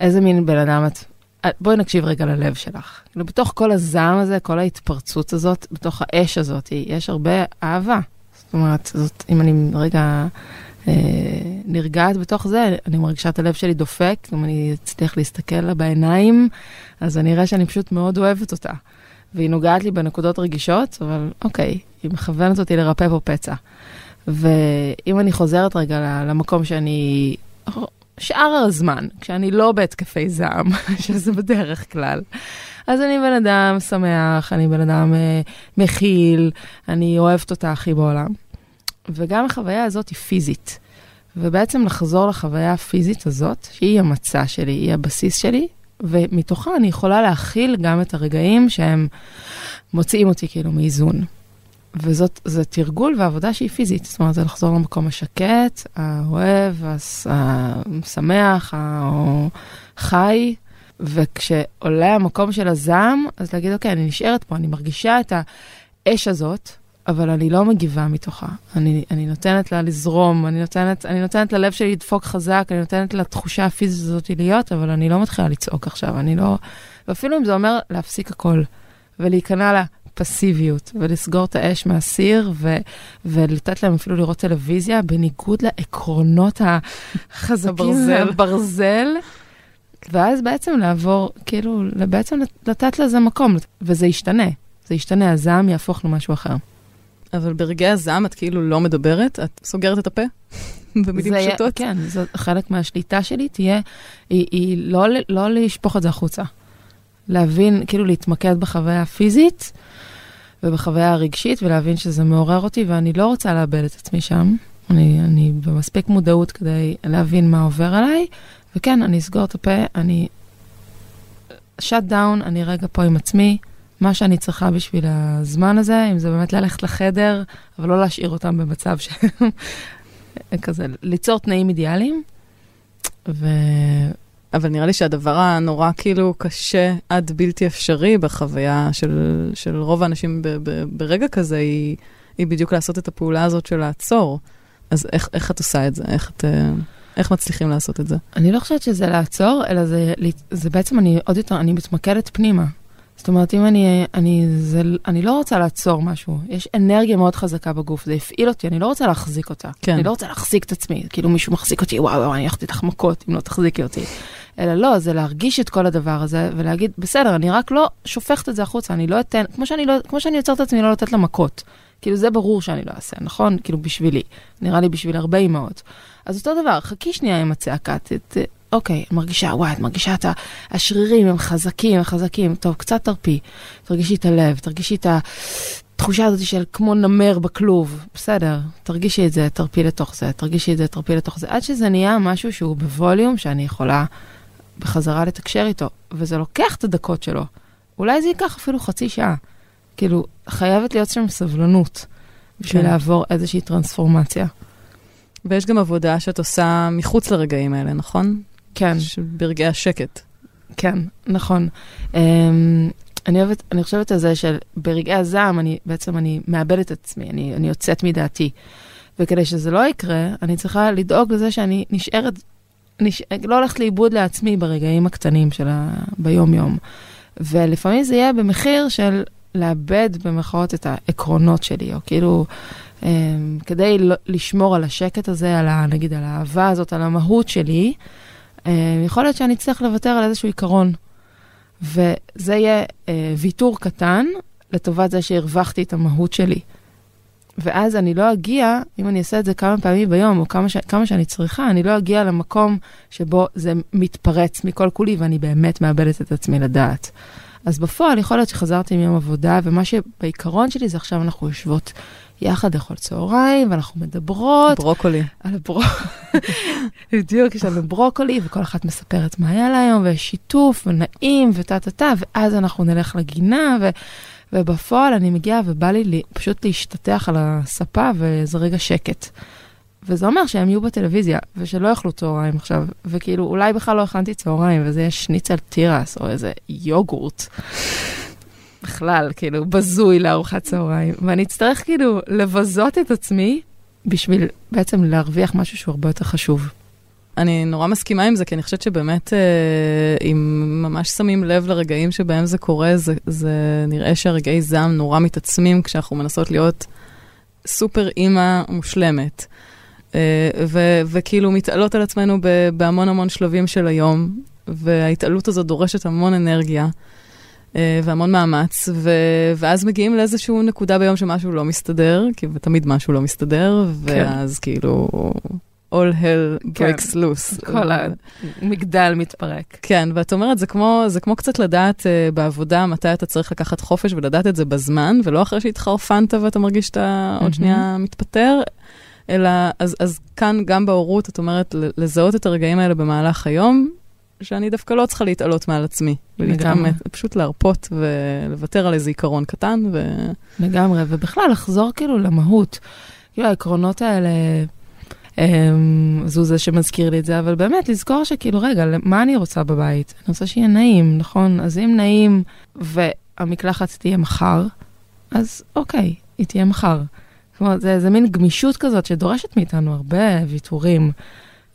איזה מין בן אדם את... בואי נקשיב רגע ללב שלך. בתוך כל הזעם הזה, כל ההתפרצות הזאת, בתוך האש הזאת, יש הרבה אהבה. זאת אומרת, אם אני רגע נרגעת בתוך זה, אני מרגישה את הלב שלי דופק, אם אני אצליח להסתכל לה בעיניים, אז אני אראה שאני פשוט מאוד אוהבת אותה. והיא נוגעת לי בנקודות רגישות, אבל אוקיי, היא מכוונת אותי לרפא פה פצע. ואם אני חוזרת רגע למקום שאני... שאר הזמן, כשאני לא בהתקפי זעם, שזה בדרך כלל. אז אני בן אדם שמח, אני בן אדם מכיל, אני אוהבת אותה הכי בעולם. וגם החוויה הזאת היא פיזית. ובעצם לחזור לחוויה הפיזית הזאת, שהיא המצע שלי, היא הבסיס שלי, ומתוכה אני יכולה להכיל גם את הרגעים שהם מוציאים אותי כאילו מאיזון. וזאת, זה תרגול ועבודה שהיא פיזית. זאת אומרת, זה לחזור למקום השקט, האוהב, השמח, החי, וכשעולה המקום של הזעם, אז להגיד, אוקיי, אני נשארת פה, אני מרגישה את האש הזאת, אבל אני לא מגיבה מתוכה. אני נותנת לה לזרום, אני נותנת ללב שלי לדפוק חזק, אני נותנת לתחושה הפיזית הזאת להיות, אבל אני לא מתחילה לצעוק עכשיו, אני לא... ואפילו אם זה אומר להפסיק הכל, ולהיכנע לה, פסיביות, ולסגור את האש מהסיר, ולתת להם אפילו לראות טלוויזיה, בניגוד לעקרונות החזקים והברזל, ואז בעצם לעבור, כאילו, בעצם לתת לזה מקום, וזה ישתנה, הזעם יהפוך למשהו אחר. אבל ברגעי הזעם את כאילו לא מדברת, את סוגרת את הפה? במילים פשוטות? כן, חלק מהשליטה שלי תהיה, היא לא להשפוך את זה החוצה. להבין, כאילו להתמקד בחוויה הפיזית ובחוויה הרגשית, ולהבין שזה מעורר אותי, ואני לא רוצה לאבד את עצמי שם. אני במספיק מודעות כדי להבין מה עובר עליי, וכן, אני אסגור את הפה, אני shut down, אני רגע פה עם עצמי, מה שאני צריכה בשביל הזמן הזה, אם זה באמת ללכת לחדר, אבל לא להשאיר אותם במצב ש... כזה, ליצור תנאים אידיאליים, אבל נראה לי שהדבר הנורא כאילו קשה עד בלתי אפשרי בחוויה של רוב האנשים ברגע כזה, היא בדיוק לעשות את הפעולה הזאת של לעצור. אז איך את עושה את זה? איך מצליחים לעשות את זה? אני לא חושבת שזה לעצור, אלא זה בעצם אני עוד יותר, אני מתמקדת פנימה. זאת אומרת, אם אני לא רוצה לעצור משהו, יש אנרגיה מאוד חזקה בגוף, זה הפעיל אותי, אני לא רוצה להחזיק אותה. אני לא רוצה להחזיק את עצמי, כאילו מישהו מחזיק אותי, וואו, אני הולכת איתך מכות אם לא תחזיקי אותי. אלא לא, זה להרגיש את כל הדבר הזה, ולהגיד, בסדר, אני רק לא שופכת את זה החוצה, אני לא אתן, כמו שאני יוצרת את עצמי, לא לתת לה מכות. כאילו זה ברור שאני לא אעשה, נכון? כאילו בשבילי, נראה לי בשביל הרבה אמהות. אז אותו דבר, חכי שנייה עם הצעקה, אוקיי, מרגישה, וואי, את מרגישה את השרירים, הם חזקים, טוב, קצת תרפי, תרגישי את הלב, תרגישי את התחושה הזאת של כמו נמר בכלוב, בסדר, תרגישי את זה, תרפי לתוך זה, עד שזה נהיה משהו שהוא בווליום שאני יכולה בחזרה לתקשר איתו, וזה לוקח את הדקות שלו, אולי זה ייקח אפילו חצי שעה, כאילו, חייבת להיות שם סבלנות, בשביל לעבור איזושהי טרנספורמציה. ויש גם עבודה שאת עושה מחוץ לרגעים האלה, נכון? כן. ברגעי השקט. כן, נכון. אני חושבת על זה שברגעי הזעם, בעצם אני מאבדת את עצמי, אני יוצאת מדעתי. וכדי שזה לא יקרה, אני צריכה לדאוג לזה שאני נשארת לא הולכת לאיבוד לעצמי ברגעים הקטנים שלה ביום-יום. ולפעמים זה יהיה במחיר של לאבד במחאות את העקרונות שלי, או כאילו, כדי לשמור על השקט הזה, נגיד על האהבה הזאת, על המהות שלי, יכול להיות שאני צריך לוותר על איזשהו עיקרון. וזה יהיה ויתור קטן, לטובת זה שהרווחתי את המהות שלי. ואז אני לא אגיע, אם אני אעשה את זה כמה פעמים ביום, או כמה שאני צריכה, אני לא אגיע למקום שבו זה מתפרץ מכל כולי, ואני באמת מאבדת את עצמי לדעת. אז בפועל יכול להיות שחזרתי מיום עבודה, ומה שבעיקרון שלי זה עכשיו אנחנו יושבות יחד לאכול צהריים, ואנחנו מדברות. ברוקולי. בדיוק, יש לנו ברוקולי, וכל אחת מספרת מה היה לה היום, ויש שיתוף, ונעים, וטה-טה-טה, ואז אנחנו נלך לגינה, ובפועל אני מגיעה ובא לי פשוט להשתתח על הספה, וזה רגע שקט. וזה אומר שהם יהיו בטלוויזיה, ושלא יאכלו צהריים עכשיו, וכאילו אולי בכלל לא הכנתי צהריים, וזה יש שניצל טירס, או איזה יוגורט. בכלל, כאילו, בזוי לארוחת צהריים. ואני אצטרך כאילו לבזות את עצמי, בשביל בעצם להרוויח משהו שהוא הרבה יותר חשוב. אני נורא מסכימה עם זה, כי אני חושבת שבאמת, אם ממש שמים לב לרגעים שבהם זה קורה, זה נראה שהרגעי זעם נורא מתעצמים, כשאנחנו מנסות להיות סופר אימא מושלמת. וכאילו מתעלות על עצמנו בהמון המון שלבים של היום, וההתעלות הזאת דורשת המון אנרגיה, והמון מאמץ, ואז מגיעים לאיזשהו נקודה ביום שמשהו לא מסתדר, כי תמיד משהו לא מסתדר, ואז כאילו all hell breaks loose. כל המגדל מתפרק. כן, ואת אומרת, זה כמו קצת לדעת בעבודה, מתי אתה צריך לקחת חופש, ולדעת את זה בזמן, ולא אחרי שהתחרפנת ואתה מרגיש שאתה עוד שנייה מתפטר, אלא, אז כאן גם בהורות, את אומרת, לזהות את הרגעים האלה במהלך היום, שאני דווקא לא צריכה להתעלות מעל עצמי. לגמרי. פשוט להרפות ולוותר על איזה עיקרון קטן. לגמרי, ובכלל לחזור כאילו למהות. כאילו העקרונות האלה, זו זה שמזכיר לי את זה, אבל באמת לזכור שכאילו, רגע, מה אני רוצה בבית? אני רוצה שיהיה נעים, נכון? אז אם נעים והמקלחת תהיה מחר, אז אוקיי, היא תהיה מחר. כלומר, זה מין גמישות כזאת שדורשת מאיתנו הרבה ויתורים.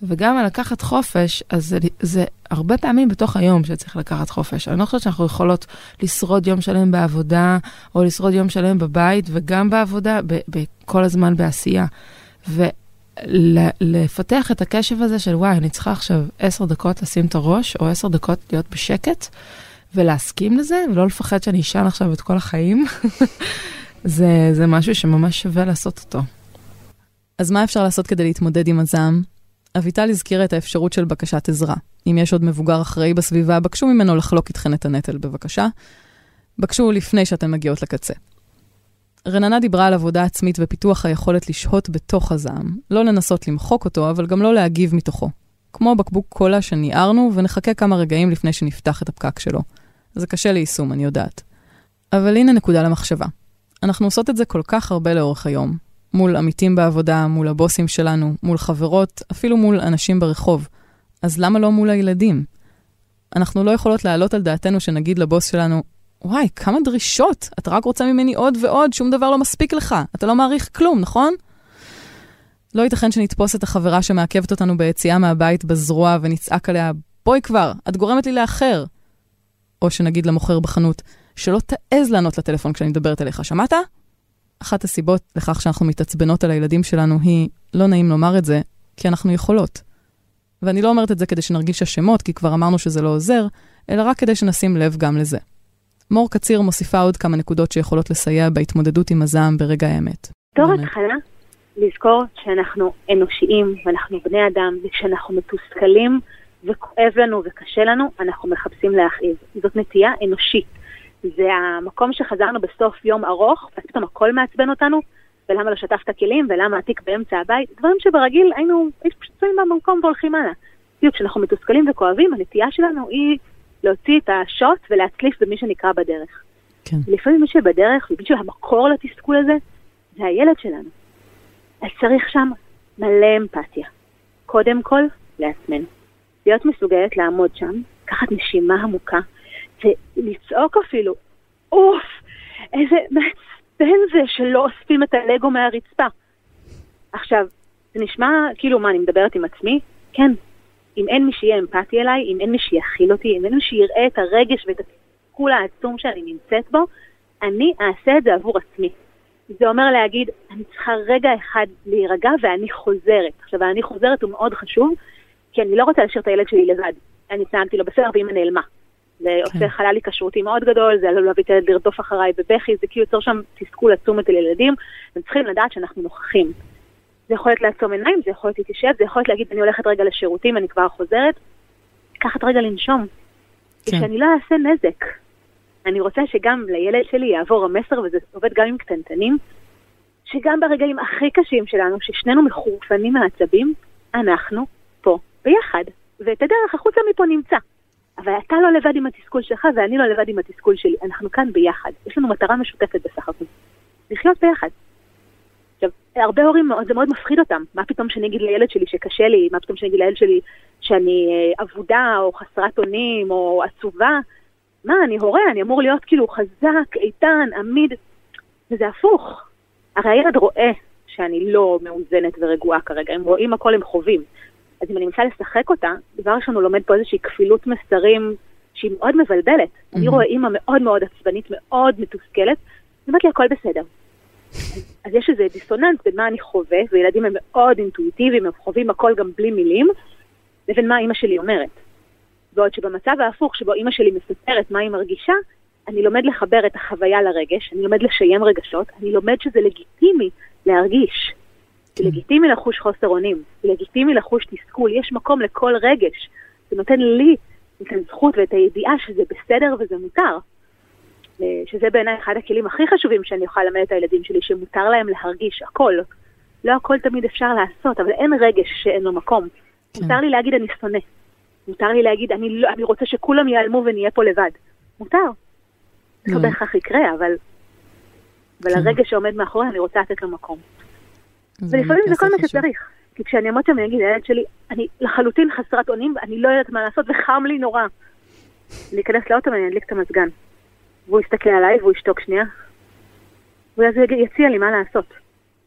וגם על לקחת חופש, אז זה הרבה פעמים בתוך היום שצריך לקחת חופש. אני לא חושבת שאנחנו יכולות לשרוד יום שלם בעבודה, או לשרוד יום שלם בבית, וגם בעבודה, כל הזמן בעשייה. ולפתח את הקשב הזה של, וואי, אני צריכה עכשיו 10 דקות לשים את הראש, או 10 דקות להיות בשקט, ולהסכים לזה, ולא לפחד שאני אשן עכשיו את כל החיים. זה משהו שממש שווה לעשות אותו. אז מה אפשר לעשות כדי להתמודד עם הזעם? אביטל הזכירה את האפשרות של בקשת עזרה. אם יש עוד מבוגר אחראי בסביבה, בקשו ממנו לחלוק איתכן את הנטל, בבקשה. בקשו לפני שאתן מגיעות לקצה. רננה דיברה על עבודה עצמית ופיתוח היכולת לשהות בתוך הזעם. לא לנסות למחוק אותו, אבל גם לא להגיב מתוכו. כמו בקבוק קולה שניערנו ונחכה כמה רגעים לפני שנפתח את הפקק שלו. זה קשה ליישום, אני יודעת. אבל הנה נקודה למחשבה. אנחנו עושות את זה כל כך הרבה לאורך היום. מול עמיתים בעבודה, מול הבוסים שלנו, מול חברות, אפילו מול אנשים ברחוב. אז למה לא מול הילדים? אנחנו לא יכולות להעלות על דעתנו שנגיד לבוס שלנו, וואי, כמה דרישות, אתה רק רוצה ממני עוד ועוד, שום דבר לא מספיק לך, אתה לא מעריך כלום, נכון? לא ייתכן שנתפוס את החברה שמעכבת אותנו ביציאה מהבית בזרוע ונצעק עליה, בואי כבר, את גורמת לי לאחר. או שנגיד למוכר בחנות, שלא תעז לענות לטלפון כשאני מדברת אליך, שמעת? אחת הסיבות לכך שאנחנו מתעצבנות על הילדים שלנו היא, לא נעים לומר את זה, כי אנחנו יכולות. ואני לא אומרת את זה כדי שנרגיש אשמות, כי כבר אמרנו שזה לא עוזר, אלא רק כדי שנשים לב גם לזה. מור קציר מוסיפה עוד כמה נקודות שיכולות לסייע בהתמודדות עם הזעם ברגע האמת. תור התחלה, לזכור שאנחנו אנושיים, ואנחנו בני אדם, וכשאנחנו מתוסכלים, וכואב לנו וקשה לנו, אנחנו מחפשים להכאיב. זאת נטייה אנושית. זה המקום שחזרנו בסוף יום ארוך, פתאום הכל מעצבן אותנו, ולמה לא שטפת כלים, ולמה עתיק באמצע הבית, דברים שברגיל היינו פשוטים במקום והולכים הלאה. בדיוק כשאנחנו מתוסכלים וכואבים, הנטייה שלנו היא להוציא את השוט ולהצליף במי שנקרא בדרך. כן. לפעמים מי שבדרך, ובשביל המקור לתסכול הזה, זה הילד שלנו. אז צריך שם מלא אמפתיה. קודם כל, לעצמנו. להיות מסוגלת לעמוד שם, לקחת נשימה עמוקה, ולצעוק אפילו, אוף, איזה מעצבן זה שלא אוספים את הלגו מהרצפה. עכשיו, זה נשמע, כאילו מה, אני מדברת עם עצמי? כן, אם אין מי שיהיה אמפתי אליי, אם אין מי שיחיל אותי, אם אין מי שיראה את הרגש ואת התסכול העצום שאני נמצאת בו, אני אעשה את זה עבור עצמי. זה אומר להגיד, אני צריכה רגע אחד להירגע ואני חוזרת. עכשיו, אני חוזרת הוא מאוד חשוב, כי אני לא רוצה להשאיר את הילד שלי לבד. אני צעמתי לו בסדר ואמא נעלמה. זה עושה חלל היקשרותי מאוד גדול, זה עלול להביא את הילד לרדוף אחריי בבכי, זה כי יוצר שם תסכול עצום את הילדים, הם צריכים לדעת שאנחנו נוכחים. זה יכול להיות לעצום עיניים, זה יכול להיות להתיישב, זה יכול להיות להגיד, אני הולכת רגע לשירותים, אני כבר חוזרת, לקחת רגע לנשום. כי שאני לא אעשה נזק. אני רוצה שגם לילד שלי יעבור המסר, וזה עובד גם עם קטנטנים, שגם ברגעים הכי קשים שלנו, ששנינו מחורפנים מעצבים, אנחנו פה ביחד. ואת הדרך החוצה מפה נמצא. אבל אתה לא לבד עם התסכול שלך, ואני לא לבד עם התסכול שלי. אנחנו כאן ביחד. יש לנו מטרה משותפת בסך הכל. לחיות ביחד. עכשיו, הרבה הורים מאוד, זה מאוד מפחיד אותם. מה פתאום שאני אגיד לילד שלי שקשה לי? מה פתאום שאני אגיד לילד שלי שאני עבודה, או חסרת אונים, או עצובה? מה, אני הורה, אני אמור להיות כאילו חזק, איתן, עמיד. וזה הפוך. הרי הילד רואה שאני לא מאוזנת ורגועה כרגע. הם רואים הכל, הם חווים. אז אם אני מנסה לשחק אותה, דבר ראשון הוא לומד פה איזושהי כפילות מסרים שהיא מאוד מבלבלת. אני רואה אימא מאוד מאוד עצבנית, מאוד מתוסכלת, זה רק הכל בסדר. אז יש איזה דיסוננס בין מה אני חווה, וילדים הם מאוד אינטואיטיביים, הם חווים הכל גם בלי מילים, לבין מה אימא שלי אומרת. בעוד שבמצב ההפוך שבו אימא שלי מספרת מה היא מרגישה, אני לומד לחבר את החוויה לרגש, אני לומד לשיים רגשות, אני לומד שזה לגיטימי להרגיש. זה לגיטימי לחוש חוסר אונים, זה לגיטימי לחוש תסכול, יש מקום לכל רגש. זה נותן לי את הזכות ואת הידיעה שזה בסדר וזה מותר. שזה בעיניי אחד הכלים הכי חשובים שאני אוכל ללמד את הילדים שלי, שמותר להם להרגיש הכל. לא הכל תמיד אפשר לעשות, אבל אין רגש שאין לו מקום. מותר לי להגיד אני שונא. מותר לי להגיד אני רוצה שכולם ייעלמו ונהיה פה לבד. מותר. זה לא בהכרח יקרה, אבל הרגש שעומד מאחורי אני רוצה לתת לו מקום. ולפעמים זה כל מה שצריך. כי כשאני עמוד שם, אני אגיד, הילד שלי, אני לחלוטין חסרת אונים, אני לא יודעת מה לעשות, וחם לי נורא. להיכנס לאוטו, אני אדליק את המזגן. והוא יסתכל עליי, והוא ישתוק שנייה. והוא יציע לי מה לעשות.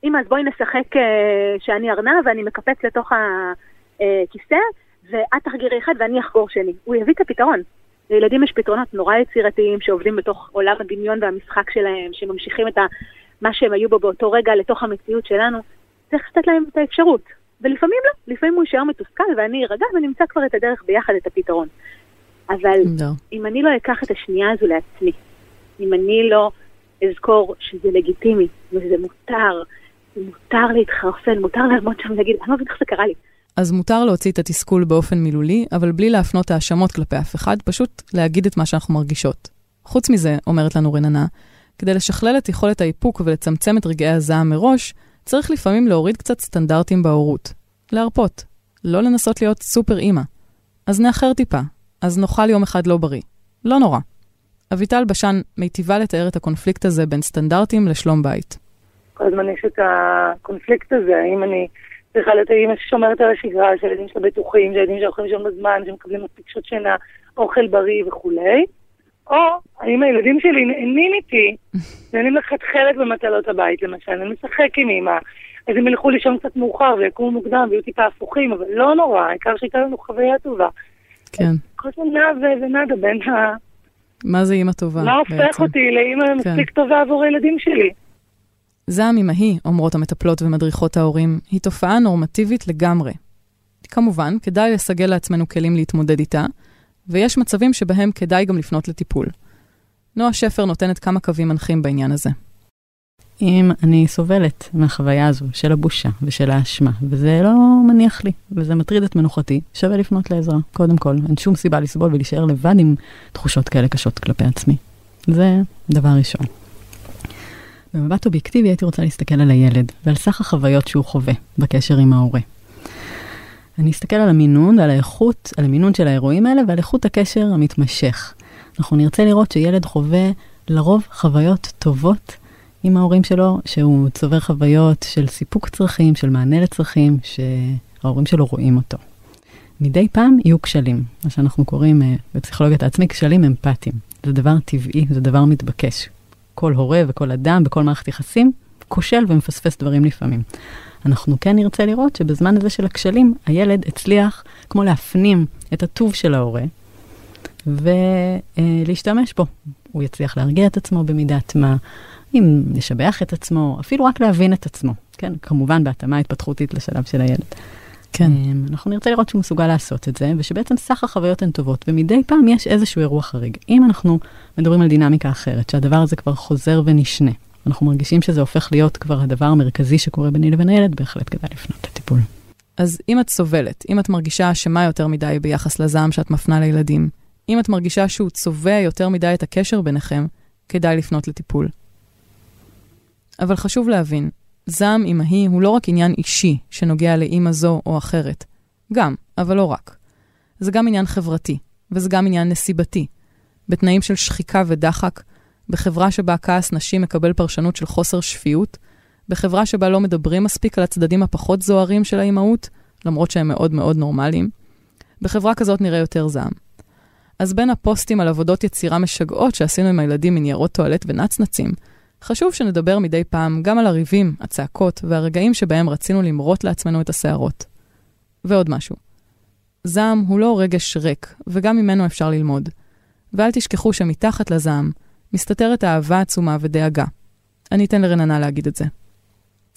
אמא, אז בואי נשחק שאני ארנה, ואני מקפץ לתוך הכיסא, ואת תחגירי אחד, ואני אחגור שני. הוא יביא את הפתרון. לילדים יש פתרונות נורא יצירתיים, שעובדים בתוך עולם הדמיון והמשחק שלהם, שממשיכים את מה שהם היו בו באותו רגע לתוך המציאות שלנו, צריך לתת להם את האפשרות. ולפעמים לא, לפעמים הוא יישאר מתוסכל ואני ארגע ונמצא כבר את הדרך ביחד את הפתרון. אבל אם אני לא אקח את השנייה הזו לעצמי, אם אני לא אזכור שזה לגיטימי וזה מותר, מותר להתחרפן, מותר לעמוד שם ולהגיד, אני לא יודעת איך זה קרה לי. אז מותר להוציא את התסכול באופן מילולי, אבל בלי להפנות האשמות כלפי אף אחד, פשוט להגיד את מה שאנחנו מרגישות. חוץ מזה, אומרת לנו רננה, כדי לשכלל את יכולת האיפוק ולצמצם את רגעי הזעם מראש, צריך לפעמים להוריד קצת סטנדרטים בהורות. להרפות. לא לנסות להיות סופר אימא. אז נאחר טיפה. אז נאכל יום אחד לא בריא. לא נורא. אביטל בשן מיטיבה לתאר את הקונפליקט הזה בין סטנדרטים לשלום בית. כל הזמן יש את הקונפליקט הזה. האם אני צריכה להיות אימא ששומרת על השגרה, שהילדים שלה בטוחים, שהילדים שהולכים שם בזמן, שמקבלים מספיק שעות שינה, אוכל בריא וכולי. או האם הילדים שלי נהנים איתי, נהנים לחתחלת במטלות הבית למשל, אני משחק עם אמא, אז הם ילכו לישון קצת מאוחר ויקומו מוקדם ויהיו טיפה הפוכים, אבל לא נורא, העיקר שהייתה לנו חוויה טובה. כן. כל זה נע בין ה... מה זה אמא טובה בעצם? מה הופך אותי לאמא מספיק טובה עבור הילדים שלי? זעם אמהי, אומרות המטפלות ומדריכות ההורים, היא תופעה נורמטיבית לגמרי. כמובן, כדאי לסגל לעצמנו כלים להתמודד איתה, ויש מצבים שבהם כדאי גם לפנות לטיפול. נועה שפר נותנת כמה קווים מנחים בעניין הזה. אם אני סובלת מהחוויה הזו של הבושה ושל האשמה, וזה לא מניח לי, וזה מטריד את מנוחתי, שווה לפנות לעזרה, קודם כל. אין שום סיבה לסבול ולהישאר לבד עם תחושות כאלה קשות כלפי עצמי. זה דבר ראשון. במבט אובייקטיבי הייתי רוצה להסתכל על הילד, ועל סך החוויות שהוא חווה בקשר עם ההורה. אני אסתכל על המינון, על האיכות, על המינון של האירועים האלה, ועל איכות הקשר המתמשך. אנחנו נרצה לראות שילד חווה לרוב חוויות טובות עם ההורים שלו, שהוא צובר חוויות של סיפוק צרכים, של מענה לצרכים, שההורים שלו רואים אותו. מדי פעם יהיו כשלים, מה שאנחנו קוראים בפסיכולוגיית העצמי, כשלים אמפתיים. זה דבר טבעי, זה דבר מתבקש. כל הורה וכל אדם, בכל מערכת יחסים, כושל ומפספס דברים לפעמים. אנחנו כן נרצה לראות שבזמן הזה של הכשלים, הילד הצליח כמו להפנים את הטוב של ההורה, ולהשתמש בו. הוא יצליח להרגיע את עצמו במידת מה, אם לשבח את עצמו, אפילו רק להבין את עצמו. כן, כמובן בהתאמה התפתחותית לשלב של הילד. כן. אנחנו נרצה לראות שהוא מסוגל לעשות את זה, ושבעצם סך החוויות הן טובות, ומדי פעם יש איזשהו אירוע חריג. אם אנחנו מדברים על דינמיקה אחרת, שהדבר הזה כבר חוזר ונשנה, אנחנו מרגישים שזה הופך להיות כבר הדבר המרכזי שקורה ביני לבין הילד, בהחלט כדאי לפנות לטיפול. אז אם את סובלת, אם את מרגישה אשמה יותר מדי ביחס לזעם שאת מפנה לילדים, אם את מרגישה שהוא צובע יותר מדי את הקשר ביניכם, כדאי לפנות לטיפול. אבל חשוב להבין, זעם אמהי הוא לא רק עניין אישי שנוגע לאמא זו או אחרת. גם, אבל לא רק. זה גם עניין חברתי, וזה גם עניין נסיבתי. בתנאים של שחיקה ודחק, בחברה שבה כעס נשים מקבל פרשנות של חוסר שפיות, בחברה שבה לא מדברים מספיק על הצדדים הפחות זוהרים של האימהות, למרות שהם מאוד מאוד נורמליים, בחברה כזאת נראה יותר זעם. אז בין הפוסטים על עבודות יצירה משגעות שעשינו עם הילדים מניירות טואלט ונצנצים, חשוב שנדבר מדי פעם גם על הריבים, הצעקות והרגעים שבהם רצינו למרות לעצמנו את השערות. ועוד משהו. זעם הוא לא רגש ריק, וגם ממנו אפשר ללמוד. ואל תשכחו שמתחת לזעם מסתתרת אהבה עצומה ודאגה. אני אתן לרננה להגיד את זה.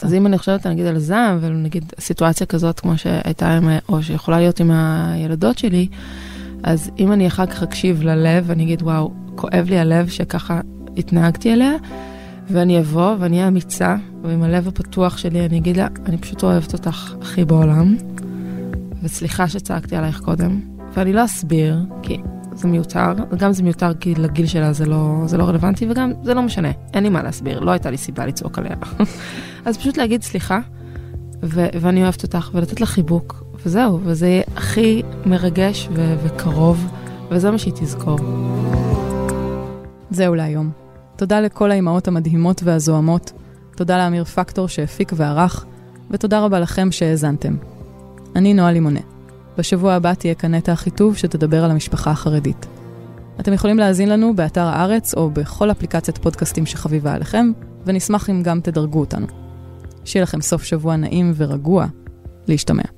אז אם אני חושבת, אני אגיד על זעם, ונגיד סיטואציה כזאת כמו שהייתה או שיכולה להיות עם הילדות שלי, אז אם אני אחר כך אקשיב ללב, אני אגיד, וואו, כואב לי הלב שככה התנהגתי אליה, ואני אבוא ואני אהיה אמיצה, ועם הלב הפתוח שלי אני אגיד לה, אני פשוט אוהבת אותך הכי בעולם, וסליחה שצעקתי עלייך קודם, ואני לא אסביר, כי זה מיותר, וגם זה מיותר כי לגיל שלה זה לא רלוונטי, וגם זה לא משנה, אין לי מה להסביר, לא הייתה לי סיבה לצעוק עליה. אז פשוט להגיד סליחה, ואני אוהבת אותך, ולתת לה חיבוק, וזהו, וזה יהיה הכי מרגש וקרוב, וזה מה שהיא תזכור. זהו להיום. תודה לכל האימהות המדהימות והזוהמות, תודה לאמיר פקטור שהפיק וערך, ותודה רבה לכם שהאזנתם. אני נועה לימונה. בשבוע הבא תהיה כנתה החיטוב שתדבר על המשפחה החרדית. אתם יכולים להאזין לנו באתר הארץ או בכל אפליקציית פודקאסטים שחביבה עליכם, ונשמח אם גם תדרגו אותנו. שיהיה לכם סוף שבוע נעים ורגוע. להשתמע.